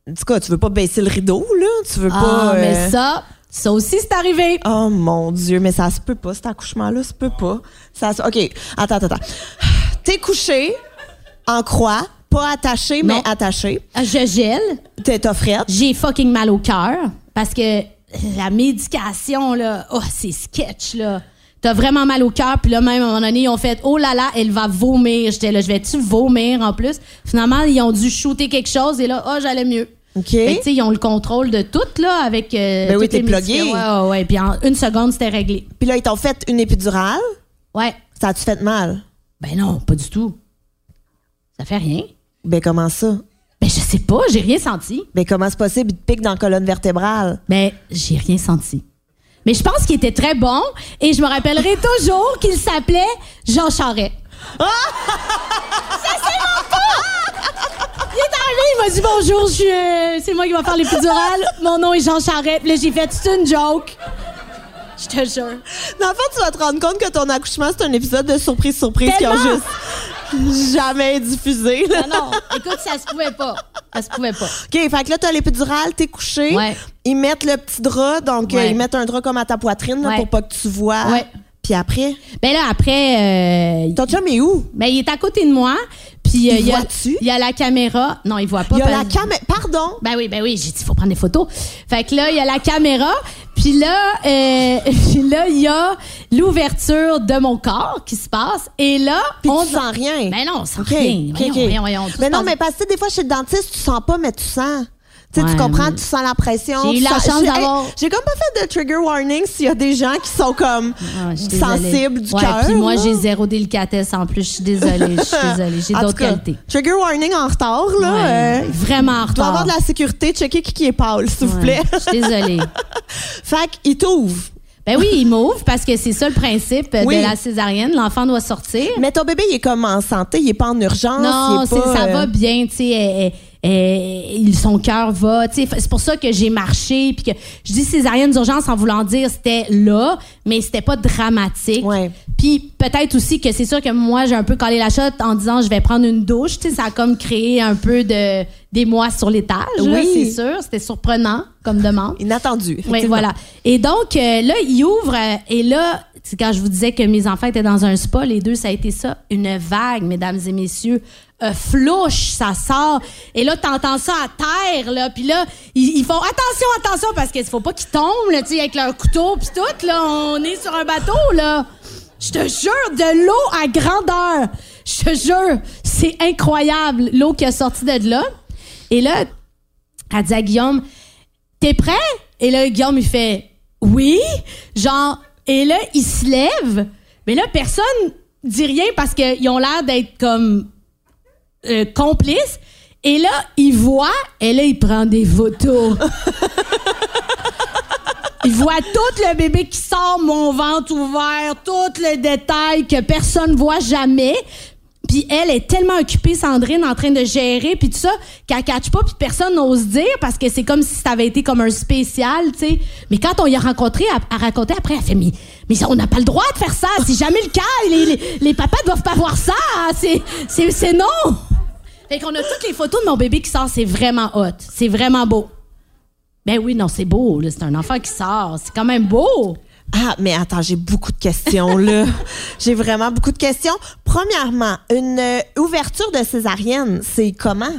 en tout cas, tu veux pas baisser le rideau, là. Tu veux ah, pas. Ah, euh... mais ça, ça aussi, c'est arrivé. Oh mon Dieu, mais ça se peut pas, cet accouchement-là, ça se peut pas. Ça se... OK, attends, attends, attends. T'es couché en croix, pas attaché, mais attaché. Je gèle. T'es offrette. J'ai fucking mal au cœur parce que la médication, là, oh, c'est sketch, là. T'as vraiment mal au cœur. Puis là, même, à un moment donné, ils ont fait « Oh là là, elle va vomir. » J'étais là, « Je vais-tu vomir en plus? » Finalement, ils ont dû shooter quelque chose et là, « Oh, j'allais mieux. » OK. Fait que, ils ont le contrôle de tout, là, avec euh, ben oui, t'es plugué. Ouais, ouais, ouais. Puis en une seconde, c'était réglé. Puis là, ils t'ont fait une épidurale? Ouais. Ça a-tu fait mal? Ben non, pas du tout. Ça fait rien. Ben comment ça? Ben je sais pas, j'ai rien senti. Ben comment c'est possible? Ils te piquent dans la colonne vertébrale. Ben, j'ai rien senti. Mais je pense qu'il était très bon et je me rappellerai toujours qu'il s'appelait Jean Charret. Ça, c'est mon pote! Il est arrivé, il m'a dit bonjour, je suis, euh, c'est moi qui vais faire l'épidurale. Mon nom est Jean Charret. Puis là, j'ai fait, c'est une joke. Je te jure. Mais en fait, tu vas te rendre compte que ton accouchement, c'est un épisode de surprise-surprise qui a juste jamais diffusé. Là. Non, non. Écoute, ça se pouvait pas. Ça se pouvait pas. OK, fait que là, t'as l'épidurale, t'es couché. Ouais. Ils mettent le petit drap, donc ouais. euh, ils mettent un drap comme à ta poitrine là, ouais. pour pas que tu vois. Ouais. Puis après? Ben là, après... Euh, ton chum est où? Ben, il est à côté de moi. Puis, euh, il, il, y a, il y a la caméra. Non, il voit pas. Il y a la caméra. Pardon? Ben oui, ben oui. J'ai dit, il faut prendre des photos. Fait que là, il y a la caméra. Puis là, euh, puis là, il y a l'ouverture de mon corps qui se passe. Et là, puis on sent rien. Ben non, on sent okay. rien. Okay, voyons, okay. voyons, voyons. Mais non, mais parce que des fois, chez le dentiste, tu sens pas, mais tu sens. Tu sais, ouais, tu comprends, tu sens la pression. J'ai eu la sens, chance j'ai, d'avoir... Hey, j'ai comme pas fait de trigger warning s'il y a des gens qui sont comme ah, sensibles du ouais, cœur. Puis moi, là. J'ai zéro délicatesse en plus. Je suis désolée, je suis désolée. J'ai en d'autres cas, qualités. Trigger warning en retard, là. Ouais, euh, vraiment en retard. Tu dois avoir de la sécurité. Checker qui, qui est pâle, s'il ouais, vous plaît. Je suis désolée. Fait qu'il t'ouvre. Ben oui, il m'ouvre parce que c'est ça le principe oui. de la césarienne. L'enfant doit sortir. Mais ton bébé, il est comme en santé. Il est pas en urgence. Non, il est c'est, pas, ça euh... va bien, tu sais. Et son cœur va, tu sais, c'est pour ça que j'ai marché, puis que je dis césarienne d'urgence en voulant dire c'était là, mais c'était pas dramatique. Ouais. Puis peut-être aussi que c'est sûr que moi j'ai un peu calé la shot en disant je vais prendre une douche, tu sais, ça a comme créé un peu de d'émoi sur l'étage, oui. là, c'est sûr, c'était surprenant comme demande. Inattendu. Oui, voilà. Et donc euh, là il ouvre euh, et là c'est quand je vous disais que mes enfants étaient dans un spa, les deux, ça a été ça. Une vague, mesdames et messieurs, euh, flouche, ça sort. Et là, t'entends ça à terre, là. Puis là, ils, ils font attention, attention, parce qu'il faut pas qu'ils tombent, là, tu sais, avec leur couteau, puis tout, là. On est sur un bateau, là. Je te jure, de l'eau à grandeur. Je te jure, c'est incroyable, l'eau qui a sorti de là. Et là, elle dit à Guillaume, t'es prêt? Et là, Guillaume, il fait, oui. Genre, et là, ils se lèvent, mais là, personne dit rien parce qu'ils ont l'air d'être comme euh, complices. Et là, ils voient, et là, ils prennent des photos. Ils voient tout le bébé qui sort, mon ventre ouvert, tout le détail que personne ne voit jamais. Puis elle est tellement occupée, Sandrine, en train de gérer, puis tout ça, qu'elle catch pas, puis personne n'ose dire, parce que c'est comme si ça avait été comme un spécial, tu sais. Mais quand on y a rencontré, elle, elle racontait après, elle fait « Mais, mais on n'a pas le droit de faire ça, c'est jamais le cas, les, les, les papas doivent pas voir ça, c'est, c'est, c'est non! » Fait qu'on a toutes les photos de mon bébé qui sort, c'est vraiment hot, c'est vraiment beau. Ben oui, non, c'est beau, là, c'est un enfant qui sort, c'est quand même beau! Ah, mais attends, j'ai beaucoup de questions, là. J'ai vraiment beaucoup de questions. Premièrement, une euh, ouverture de césarienne, c'est comment?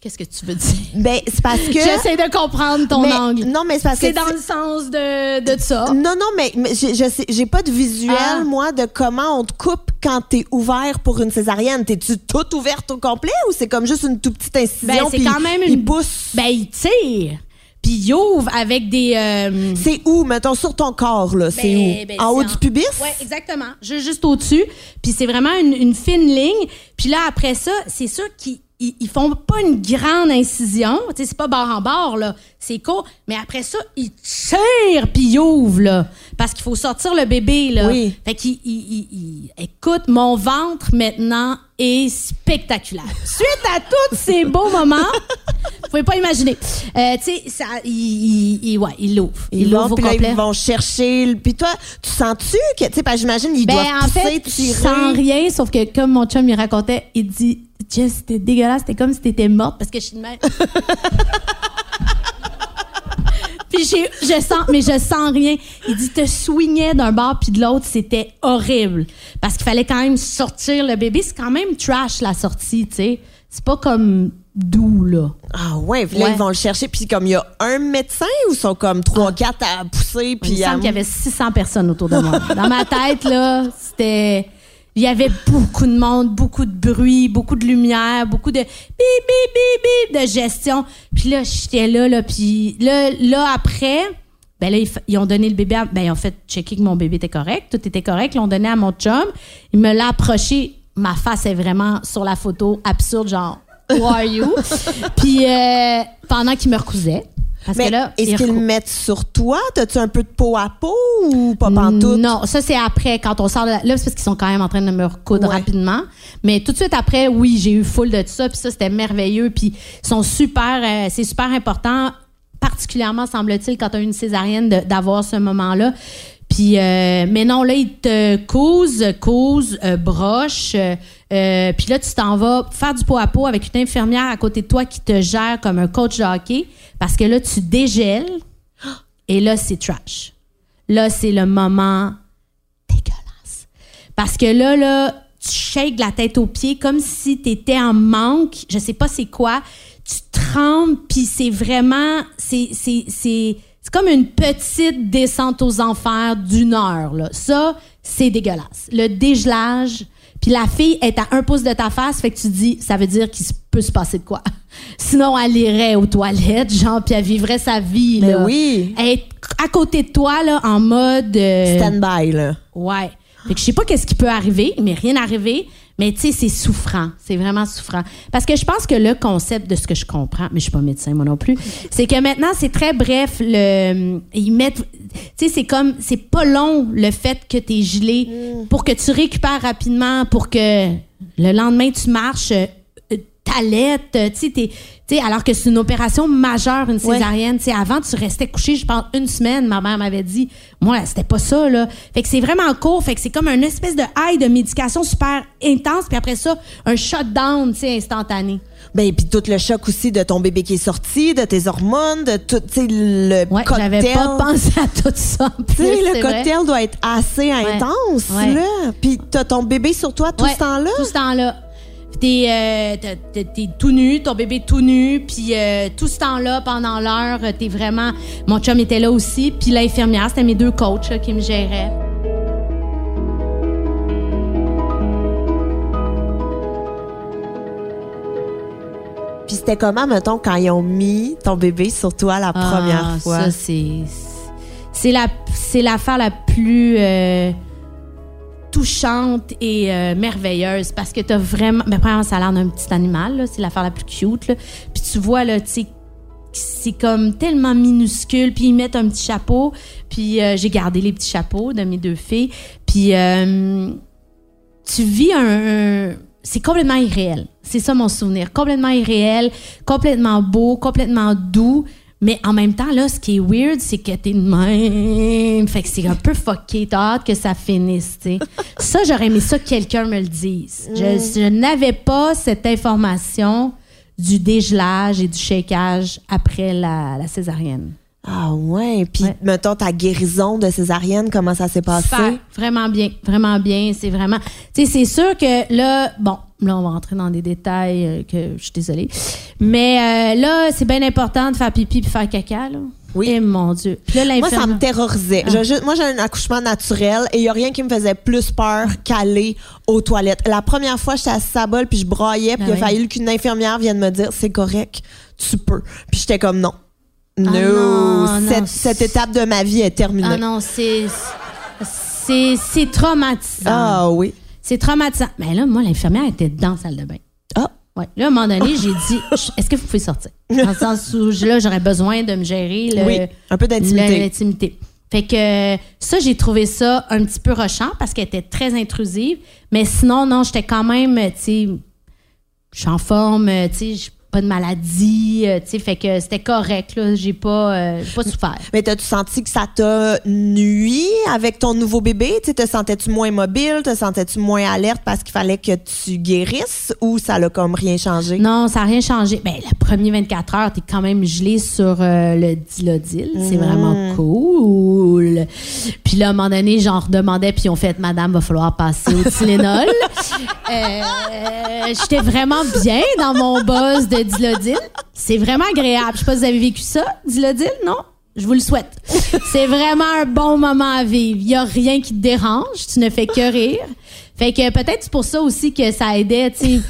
Qu'est-ce que tu veux dire? Ben, c'est parce que... J'essaie de comprendre ton mais, angle. Non, mais c'est parce c'est que... C'est dans le sens de, de ça. Non, non, mais, mais j'ai, je sais, j'ai pas de visuel, ah. moi, de comment on te coupe quand t'es ouvert pour une césarienne. T'es-tu toute ouverte au complet ou c'est comme juste une toute petite incision? Ben, c'est pis, quand même une... pousse. Ben, il tire. Puis il ouvre avec des... Euh... C'est où, mettons, sur ton corps, là? Ben, c'est où? Ben, en c'est haut en... du pubis? Oui, exactement. Juste au-dessus. Puis c'est vraiment une, une fine ligne. Puis là, après ça, c'est sûr qu'il ils, ils font pas une grande incision. Tu sais, c'est pas barre en barre, là. C'est court. Mais après ça, ils tirent puis ils ouvrent, là. Parce qu'il faut sortir le bébé, là. Oui. Fait qu'ils, ils, ils, ils... écoute, mon ventre, maintenant, est spectaculaire. Suite à tous ces beaux moments, vous pouvez pas imaginer. Euh, tu sais, ça, ils, ils, ouais, ils l'ouvrent. Ils, ils l'ouvrent au complet. Là, ils vont chercher. Le... Puis toi, tu sens-tu que, tu sais, parce que j'imagine, ils ben, doivent pousser, en fait, tirer. Je sens rien, sauf que comme mon chum, il racontait, il dit, Jess, c'était dégueulasse, c'était comme si t'étais morte parce que je suis de même. Puis je, je sens, mais je sens rien. Il dit, te soignais d'un bord puis de l'autre, c'était horrible. Parce qu'il fallait quand même sortir le bébé. C'est quand même trash, la sortie, tu sais. C'est pas comme doux, là. Ah ouais, puis là, ouais. Ils vont le chercher. Puis comme il y a un médecin ou sont comme trois, quatre ah. à pousser? Puis il à... semble qu'il y avait six cents personnes autour de moi. Dans ma tête, là, c'était... Il y avait beaucoup de monde, beaucoup de bruit, beaucoup de lumière, beaucoup de bip, bip, bip, bip de gestion. Puis là, j'étais là, là, puis là, là après, ben là, ils, ils ont donné le bébé, à, ben ils ont fait checker que mon bébé était correct, tout était correct, ils l'ont donné à mon chum. Il me l'a approché, ma face est vraiment sur la photo, absurde, genre, who are you? Puis euh, pendant qu'il me recousait. Parce mais que là, est-ce qu'ils le mettent sur toi? T'as-tu un peu de peau à peau ou pas pantoute? Non, ça c'est après, quand on sort de la... Là, c'est parce qu'ils sont quand même en train de me recoudre ouais. rapidement. Mais tout de suite après, oui, j'ai eu full de tout ça. Puis ça, c'était merveilleux. Puis ils sont super... Euh, c'est super important, particulièrement, semble-t-il, quand t'as une césarienne, de, d'avoir ce moment-là. Puis, euh, mais non, là, ils te cousent, cousent, euh, brochent. Euh, euh, puis là, tu t'en vas faire du pot à pot avec une infirmière à côté de toi qui te gère comme un coach de hockey. Parce que là, tu dégèles. Et là, c'est trash. Là, c'est le moment dégueulasse. Parce que là, là, tu shakes de la tête aux pieds comme si tu étais en manque. Je sais pas c'est quoi. Tu trembles, puis c'est vraiment... c'est, c'est, c'est C'est comme une petite descente aux enfers d'une heure, là. Ça, c'est dégueulasse. Le dégelage, puis la fille est à un pouce de ta face, fait que tu dis, ça veut dire qu'il peut se passer de quoi. Sinon, elle irait aux toilettes, genre, puis elle vivrait sa vie, là. Mais oui. Elle est à côté de toi, là, en mode... Euh, stand-by, là. Ouais. Fait que je sais pas qu'est-ce qui peut arriver, mais rien arrivé. Mais tu sais, c'est souffrant. C'est vraiment souffrant. Parce que je pense que le concept de ce que je comprends, mais je suis pas médecin, moi non plus, c'est que maintenant, c'est très bref. Le, ils mettent... Tu sais, c'est comme... C'est pas long, le fait que t'es gelé mmh. pour que tu récupères rapidement, pour que le lendemain, tu marches, euh, t'allaites, tu sais, t'es... T'sais, alors que c'est une opération majeure, une césarienne. Ouais. Avant, tu restais couché, je pense, une semaine. Ma mère m'avait dit, moi, c'était pas ça, là. Fait que c'est vraiment court. Fait que c'est comme une espèce de high de médication super intense. Puis après ça, un shutdown, tu sais, instantané. Ben, puis tout le choc aussi de ton bébé qui est sorti, de tes hormones, de tout, tu sais, le ouais, cocktail. J'avais pas pensé à tout ça. Tu sais, le cocktail vrai. Doit être assez intense, ouais. là. Puis t'as ton bébé sur toi tout ouais, ce temps-là. Tout ce temps-là. T'es, euh, t'es, t'es, t'es tout nu, ton bébé tout nu, puis euh, tout ce temps-là, pendant l'heure, t'es vraiment... Mon chum était là aussi, puis l'infirmière, c'était mes deux coachs là, qui me géraient. Puis c'était comment, mettons, quand ils ont mis ton bébé sur toi la ah, première fois? Ça, c'est... C'est, la, c'est l'affaire la plus... Euh, touchante et euh, merveilleuse parce que t'as vraiment... Ben, premièrement, ça a l'air d'un petit animal, là. C'est l'affaire la plus cute, là. Puis tu vois, là, tu sais, c'est comme tellement minuscule. Puis ils mettent un petit chapeau. Puis euh, j'ai gardé les petits chapeaux de mes deux filles. Puis euh, tu vis un... un... C'est complètement irréel. C'est ça, mon souvenir. Complètement irréel, complètement beau, complètement doux. Mais en même temps, là, ce qui est weird, c'est que t'es de même. Fait que c'est un peu fucké. T'as hâte que ça finisse, tu sais. Ça, j'aurais aimé ça que quelqu'un me le dise. Mm. Je, je n'avais pas cette information du dégelage et du shakeage après la, la césarienne. Ah ouais? Puis, ouais. mettons, ta guérison de césarienne, comment ça s'est passé? Super. Vraiment bien. Vraiment bien. C'est vraiment... Tu sais, c'est sûr que là, bon... Là, on va rentrer dans des détails que je suis désolée. Mais euh, là, c'est bien important de faire pipi puis faire caca, là. Oui. Et mon Dieu. Là, moi, ça me terrorisait. Ah. Je, moi, j'ai un accouchement naturel et il n'y a rien qui me faisait plus peur qu'aller aux toilettes. La première fois, j'étais assise à bol puis je braillais puis ah, il a oui. fallu qu'une infirmière vienne me dire « C'est correct, tu peux. » Puis j'étais comme « Non. No. Ah non, cette, non. Cette étape de ma vie est terminée. » Ah non, c'est, c'est, c'est traumatisant. Ah oui. C'est traumatisant. Mais là, moi, l'infirmière était dans la salle de bain. Ah! Ouais. Là, à un moment donné, j'ai dit, est-ce que vous pouvez sortir? Dans le sens où là, j'aurais besoin de me gérer le, oui, un peu d'intimité. L'intimité. Fait que ça, j'ai trouvé ça un petit peu rushant parce qu'elle était très intrusive. Mais sinon, non, j'étais quand même, tu sais, je suis en forme, tu sais, pas de maladie, tu sais, fait que c'était correct, là, j'ai pas, euh, pas souffert. Mais t'as-tu senti que ça t'a nui avec ton nouveau bébé? Tu sais, te sentais-tu moins mobile? Te sentais-tu moins alerte parce qu'il fallait que tu guérisses ou ça l'a comme rien changé? Non, ça a rien changé. Ben, la première vingt-quatre heures, t'es quand même gelée sur euh, le Dilaudid. Mmh. C'est vraiment cool. Puis là, à un moment donné, j'en redemandais, puis on fait « Madame, va falloir passer au Tylenol. euh, » euh, J'étais vraiment bien dans mon buzz de Dilaudid. C'est vraiment agréable. Je sais pas si vous avez vécu ça, Dilaudid, non? Je vous le souhaite. C'est vraiment un bon moment à vivre. Il n'y a rien qui te dérange. Tu ne fais que rire. Fait que peut-être c'est pour ça aussi que ça aidait. T'sais,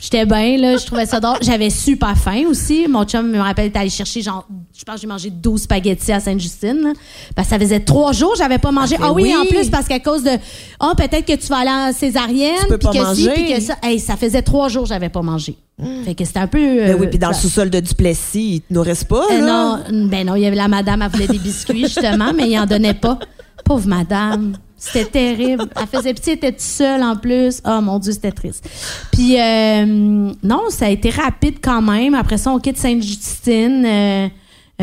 j'étais bien, là. Je trouvais ça drôle. J'avais super faim aussi. Mon chum me rappelle, t'es allé chercher, genre, je pense que j'ai mangé douze spaghettis à Sainte-Justine. Parce que ça faisait trois jours que j'avais pas mangé. Ah, ah oui, oui, en plus, parce qu'à cause de, ah, oh, peut-être que tu vas aller en césarienne. Puis que manger. Si, puis que ça. Hey, ça faisait trois jours que j'avais pas mangé. Fait que c'était un peu. Euh, ben oui, puis dans ça. Le sous-sol de Duplessis, il te nourrissent pas, euh, là. Non, ben non, il y avait la madame, elle voulait des biscuits, justement, mais il en donnait pas. Pauvre madame. C'était terrible. Elle faisait pitié, elle était toute seule en plus. Oh mon Dieu, c'était triste. Puis, euh, non, ça a été rapide quand même. Après ça, on quitte Sainte-Justine. Euh,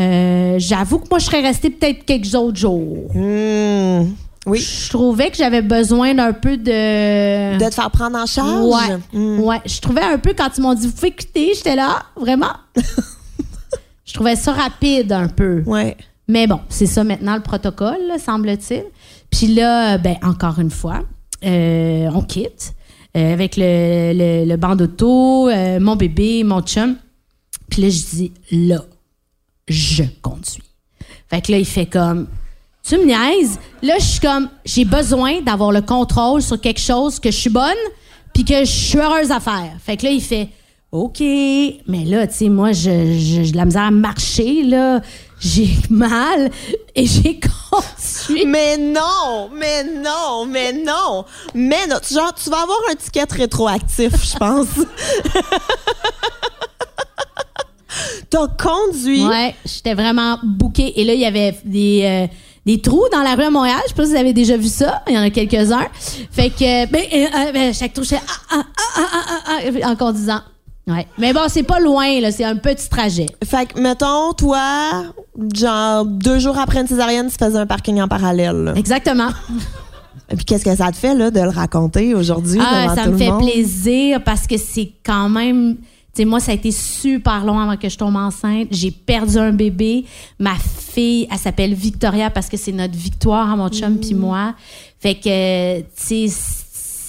euh, j'avoue que moi, je serais restée peut-être quelques autres jours. Mmh. Oui. Je trouvais que j'avais besoin d'un peu de... De te faire prendre en charge? Ouais. Mmh. Ouais. Je trouvais un peu, quand ils m'ont dit « Vous pouvez quitter », j'étais là, vraiment. Je trouvais ça rapide un peu. Ouais. Mais bon, c'est ça maintenant le protocole, là, semble-t-il. Puis là, ben encore une fois, euh, on quitte euh, avec le, le, le banc d'auto, euh, mon bébé, mon chum. Puis là, je dis, là, je conduis. Fait que là, il fait comme, tu me niaises? Là, je suis comme, j'ai besoin d'avoir le contrôle sur quelque chose que je suis bonne puis que je suis heureuse à faire. Fait que là, il fait, OK. Mais là, tu sais, moi, je, je, j'ai de la misère à marcher, là. J'ai mal et j'ai conduit. Mais non, mais non, mais non, mais non. Genre, tu vas avoir un ticket rétroactif, je pense. T'as conduit. Ouais, j'étais vraiment bouquée. Et là, il y avait des, euh, des trous dans la rue à Montréal. Je sais pas si vous avez déjà vu ça. Il y en a quelques-uns. Fait que, ben, euh, ben chaque trou, je fais ah, ah, ah, ah, ah, en conduisant. Ouais. Mais bon, c'est pas loin, là. C'est un petit trajet. Fait que, mettons, toi, genre, deux jours après une césarienne, tu faisais un parking en parallèle. Là. Exactement. Et puis, qu'est-ce que ça te fait, là, de le raconter aujourd'hui ah, devant tout le monde? Ça me fait plaisir parce que c'est quand même... Tu sais, moi, ça a été super long avant que je tombe enceinte. J'ai perdu un bébé. Ma fille, elle s'appelle Victoria parce que c'est notre victoire, hein, mon chum mmh. puis moi. Fait que, tu sais,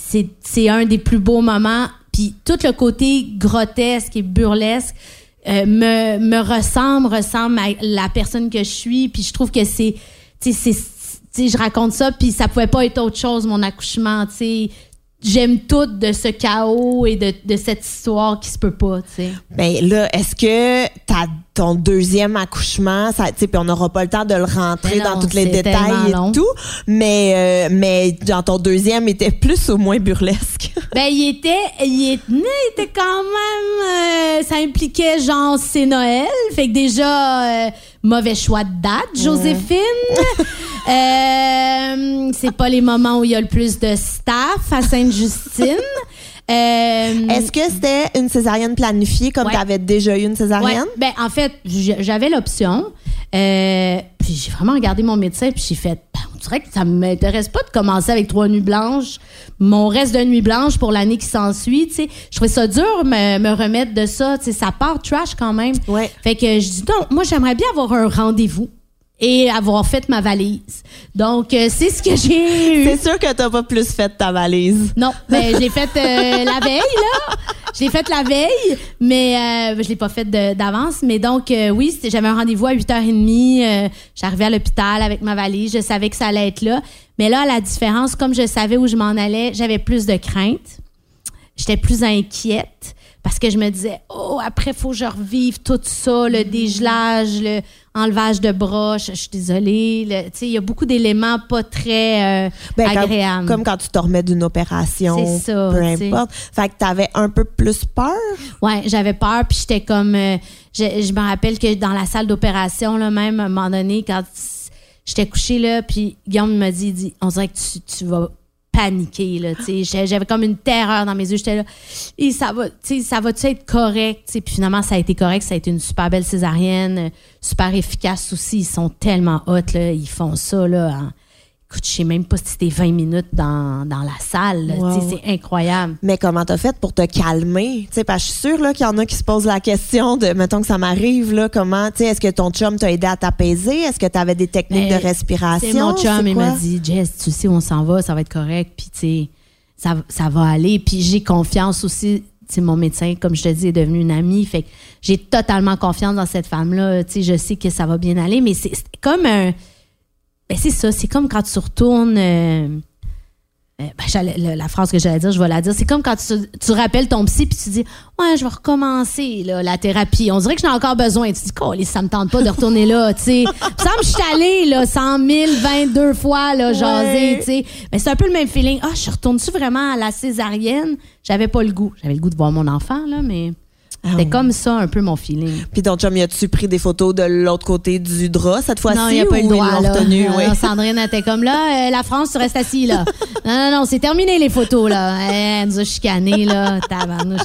c'est, c'est un des plus beaux moments. Puis tout le côté grotesque et burlesque euh, me, me ressemble, ressemble à la personne que je suis. Puis je trouve que c'est... Tu sais, je raconte ça, puis ça pouvait pas être autre chose, mon accouchement, tu sais. J'aime tout de ce chaos et de, de cette histoire qui se peut pas, tu sais. Bien là, est-ce que t'as ton deuxième accouchement, ça, tu sais, puis on n'aura pas le temps de le rentrer non, dans tous les détails et long. Tout, mais euh, mais genre, ton deuxième était plus ou moins burlesque. Ben il était, il était, il était quand même, euh, ça impliquait genre c'est Noël, fait que déjà euh, mauvais choix de date, Joséphine. Mmh. Euh, c'est pas les moments où il y a le plus de staff à Sainte-Justine. Euh, Est-ce que c'était une césarienne planifiée comme ouais. t'avais déjà eu une césarienne? Ouais. Ben, en fait, j'avais l'option. Euh, puis j'ai vraiment regardé mon médecin puis j'ai fait, ben, on dirait que ça m'intéresse pas de commencer avec trois nuits blanches, mon reste de nuit blanche pour l'année qui s'ensuit, tu sais. Je trouvais ça dur me, me remettre de ça, tu sais, ça part trash quand même. Ouais. Fait que je dis donc, moi j'aimerais bien avoir un rendez-vous. Et avoir fait ma valise. Donc, euh, c'est ce que j'ai eu. C'est sûr que t'as pas plus fait ta valise. Non, ben, je l'ai faite euh, la veille, là. Je l'ai faite la veille, mais euh, je l'ai pas faite d'avance. Mais donc, euh, oui, j'avais un rendez-vous à huit heures trente. Euh, j'arrivais à l'hôpital avec ma valise. Je savais que ça allait être là. Mais là, la différence, comme je savais où je m'en allais, j'avais plus de crainte. J'étais plus inquiète. parce que je me disais, oh, après, il faut que je revive tout ça, le dégelage, le enlevage de broches, je suis désolée. Tu sais, il y a beaucoup d'éléments pas très euh, ben, agréables. Comme, comme quand tu te remets d'une opération, c'est ça, peu importe. Fait que t'avais un peu plus peur? Oui, j'avais peur, puis j'étais comme... Euh, je, je me rappelle que dans la salle d'opération, là, même, à un moment donné, quand j'étais couchée, là, puis Guillaume m'a dit, il dit, on dirait que tu, tu vas... paniquée, là, tu sais, j'avais comme une terreur dans mes yeux, j'étais là, et ça va, tu sais, ça va-tu être correct, tu sais, puis finalement, ça a été correct, ça a été une super belle césarienne, super efficace aussi, ils sont tellement hot, là, ils font ça, là, hein. Écoute, je sais même pas si c'était vingt minutes dans, dans la salle, wow. Tu sais, c'est incroyable. Mais comment t'as fait pour te calmer, tu sais, parce que je suis sûre, là, qu'il y en a qui se posent la question de, mettons que ça m'arrive, là, comment, tu sais, est-ce que ton chum t'a aidé à t'apaiser, est-ce que t'avais des techniques Mais, de respiration? C'est mon chum, il m'a dit, Jess, tu sais où on s'en va, ça va être correct, puis tu sais, ça, ça va aller, puis j'ai confiance aussi, tu sais, mon médecin, comme je te dis, est devenu une amie, fait que j'ai totalement confiance dans cette femme-là, tu sais, je sais que ça va bien aller, mais c'est, c'est comme un... Ben c'est ça, c'est comme quand tu retournes... Euh, ben la, la phrase que j'allais dire, je vais la dire. C'est comme quand tu, tu rappelles ton psy puis tu dis « Ouais, je vais recommencer là, la thérapie. On dirait que j'en ai encore besoin. » Tu te dis « Colis, ça me tente pas de retourner là. » Tu sais, ça me suis allée là, cent mille, vingt-deux fois là, jaser. Tu sais, mais c'est un peu le même feeling. « Ah, oh, je retourne-tu vraiment à la césarienne? » J'avais pas le goût. J'avais le goût de voir mon enfant, là, mais... C'était oh. comme ça, un peu, mon feeling. Puis ton chum, as-tu pris des photos de l'autre côté du drap, cette fois-ci? Non, il n'y a pas eu le droit, là. Retenu, non, oui. non, Sandrine était comme là, euh, la France, tu restes assis, là. non, non, non, c'est terminé, les photos, là. Elle nous a chicanés, là. Tabarnouche.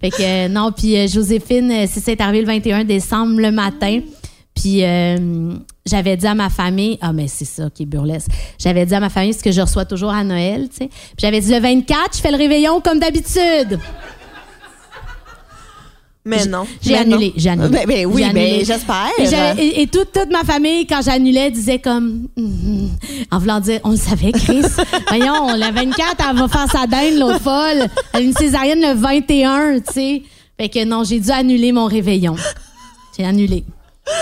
Fait que, euh, non, puis euh, Joséphine, euh, c'est ça, est arrivée le vingt et un décembre, le matin. Puis euh, j'avais dit à ma famille, ah, mais c'est ça qui est burlesque. J'avais dit à ma famille, ce que je reçois toujours à Noël, tu sais. Puis j'avais dit, le vingt-quatre, je fais le réveillon comme d'habitude. Mais non. J'ai mais annulé. Non. J'ai annulé. Ben, ben oui, j'ai annulé. Ben, j'espère. Et, et, et toute, toute ma famille, quand j'annulais, disait comme... Mm, en voulant dire, on le savait, Chris. Voyons, la vingt-quatre, elle va faire sa dinde, l'autre folle. Elle a une césarienne le vingt et un, tu sais. Fait que non, j'ai dû annuler mon réveillon. J'ai annulé. Oh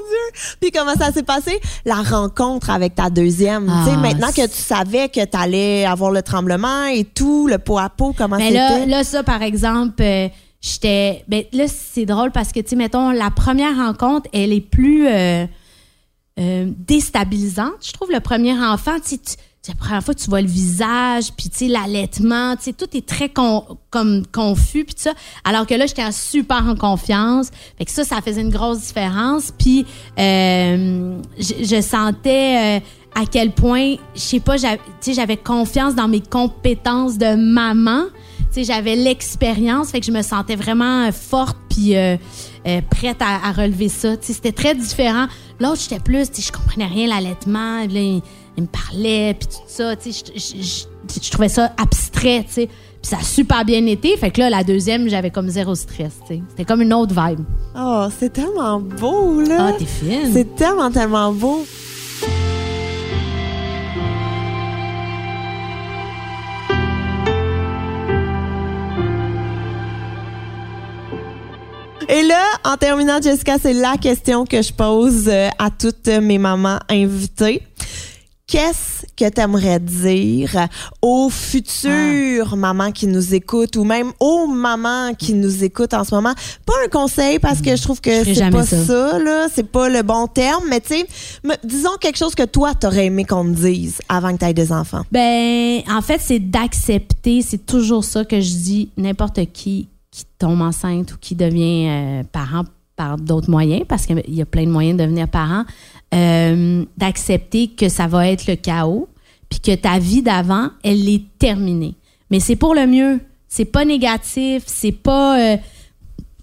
mon Dieu! Puis comment ça s'est passé? La rencontre avec ta deuxième. Ah, tu sais, maintenant que tu savais que tu allais avoir le tremblement et tout, le pot à pot, comment ben c'était? Là, là, ça, par exemple... Euh, J'étais. Ben là, c'est drôle parce que, tu sais, mettons, la première rencontre, elle est plus euh, euh, déstabilisante. Je trouve le premier enfant, tu sais, la première fois, tu vois le visage, puis, tu sais, l'allaitement, tu sais, tout est très con, comme confus, puis tout ça. Alors que là, j'étais en super en confiance. Fait que ça, ça faisait une grosse différence. Puis, euh, je, je sentais. Euh, à quel point, je sais pas, j'avais, j'avais confiance dans mes compétences de maman. T'sais, j'avais l'expérience, fait que je me sentais vraiment euh, forte puis euh, euh, prête à, à relever ça. T'sais, c'était très différent. L'autre, j'étais plus, je comprenais rien, l'allaitement, là, il, il me parlait, puis tout ça. Je trouvais ça abstrait, puis ça a super bien été. Fait que là, la deuxième, j'avais comme zéro stress. T'sais. C'était comme une autre vibe. Oh, c'est tellement beau, là! Ah, t'es fine! C'est tellement, tellement beau! Et là, en terminant, Jessica, c'est la question que je pose à toutes mes mamans invitées. Qu'est-ce que tu aimerais dire aux futures ah. mamans qui nous écoutent ou même aux mamans qui nous écoutent en ce moment? Pas un conseil parce que je trouve que je c'est pas ça, ça là, c'est pas le bon terme, mais tu sais, disons quelque chose que toi, t'aurais aimé qu'on te dise avant que t'aies des enfants. Ben, en fait, c'est d'accepter, c'est toujours ça que je dis, n'importe qui qui tombe enceinte ou qui devient euh, parent par d'autres moyens, parce qu'il y a plein de moyens de devenir parent, euh, d'accepter que ça va être le chaos, puis que ta vie d'avant, elle est terminée. Mais c'est pour le mieux. C'est pas négatif, c'est pas... Euh,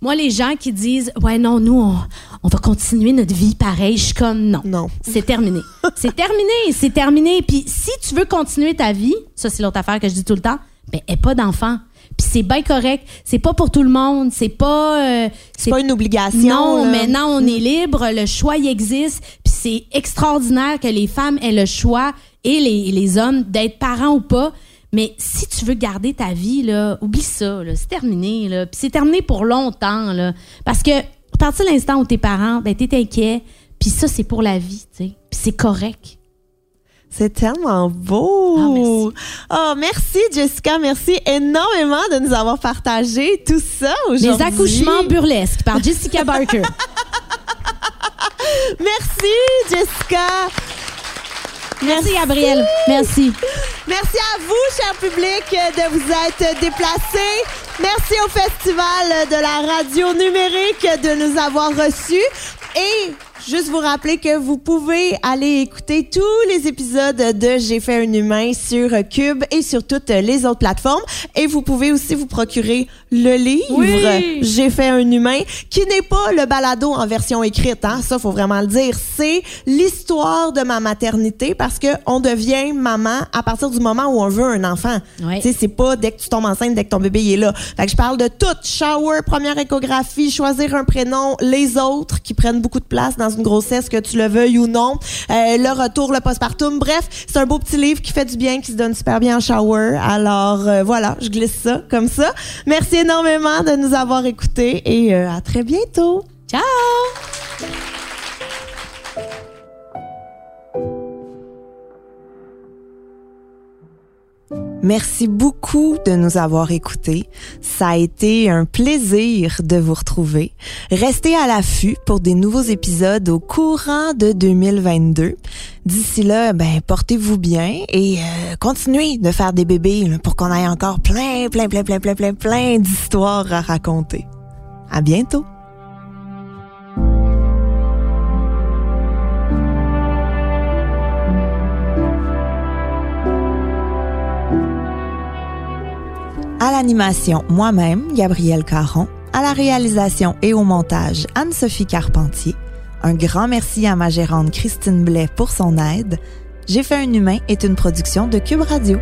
moi, les gens qui disent « Ouais, non, nous, on, on va continuer notre vie pareil », je suis comme « Non, non. c'est terminé. c'est terminé, c'est terminé. » Puis si tu veux continuer ta vie, ça, c'est l'autre affaire que je dis tout le temps, ben, aie pas d'enfant. Puis c'est bien correct. C'est pas pour tout le monde. C'est pas... Euh, c'est, c'est pas une obligation. Non, là. Maintenant, on est libre. Le choix, il existe. Puis c'est extraordinaire que les femmes aient le choix et les, les hommes d'être parents ou pas. Mais si tu veux garder ta vie, là, oublie ça. Là, c'est terminé. Là. Puis c'est terminé pour longtemps. Là. Parce que à partir de l'instant où t'es parent, ben, t'es inquiet. Puis ça, c'est pour la vie. T'sais. Puis c'est correct. C'est tellement beau! Oh merci. oh, merci Jessica, merci énormément de nous avoir partagé tout ça aujourd'hui. Les accouchements burlesques par Jessica Barker. Merci Jessica! Merci, merci Gabriel, merci. Merci à vous, cher public, de vous être déplacés. Merci au Festival de la Radio Numérique de nous avoir reçus. Et juste vous rappeler que vous pouvez aller écouter tous les épisodes de J'ai fait un humain sur Cube et sur toutes les autres plateformes. Et vous pouvez aussi vous procurer le livre oui. J'ai fait un humain, qui n'est pas le balado en version écrite. Hein? Ça, faut vraiment le dire. C'est l'histoire de ma maternité parce que on devient maman à partir du moment où on veut un enfant. Oui. Tu sais, c'est pas dès que tu tombes enceinte, dès que ton bébé il est là. Fait que je parle de tout. Shower, première échographie, choisir un prénom, les autres qui prennent beaucoup de place dans une grossesse, que tu le veuilles ou non, euh, le retour, le postpartum, bref, c'est un beau petit livre qui fait du bien, qui se donne super bien en shower, alors euh, voilà, je glisse ça comme ça. Merci énormément de nous avoir écoutés et euh, à très bientôt. Ciao! Merci beaucoup de nous avoir écoutés. Ça a été un plaisir de vous retrouver. Restez à l'affût pour des nouveaux épisodes au courant de deux mille vingt-deux. D'ici là, ben portez-vous bien et euh, continuez de faire des bébés là, pour qu'on ait encore plein, plein, plein, plein, plein, plein, plein d'histoires à raconter. À bientôt! À l'animation, moi-même, Gabriel Caron. À la réalisation et au montage, Anne-Sophie Carpentier. Un grand merci à ma gérante Christine Blais pour son aide. J'ai fait un humain est une production de Cube Radio.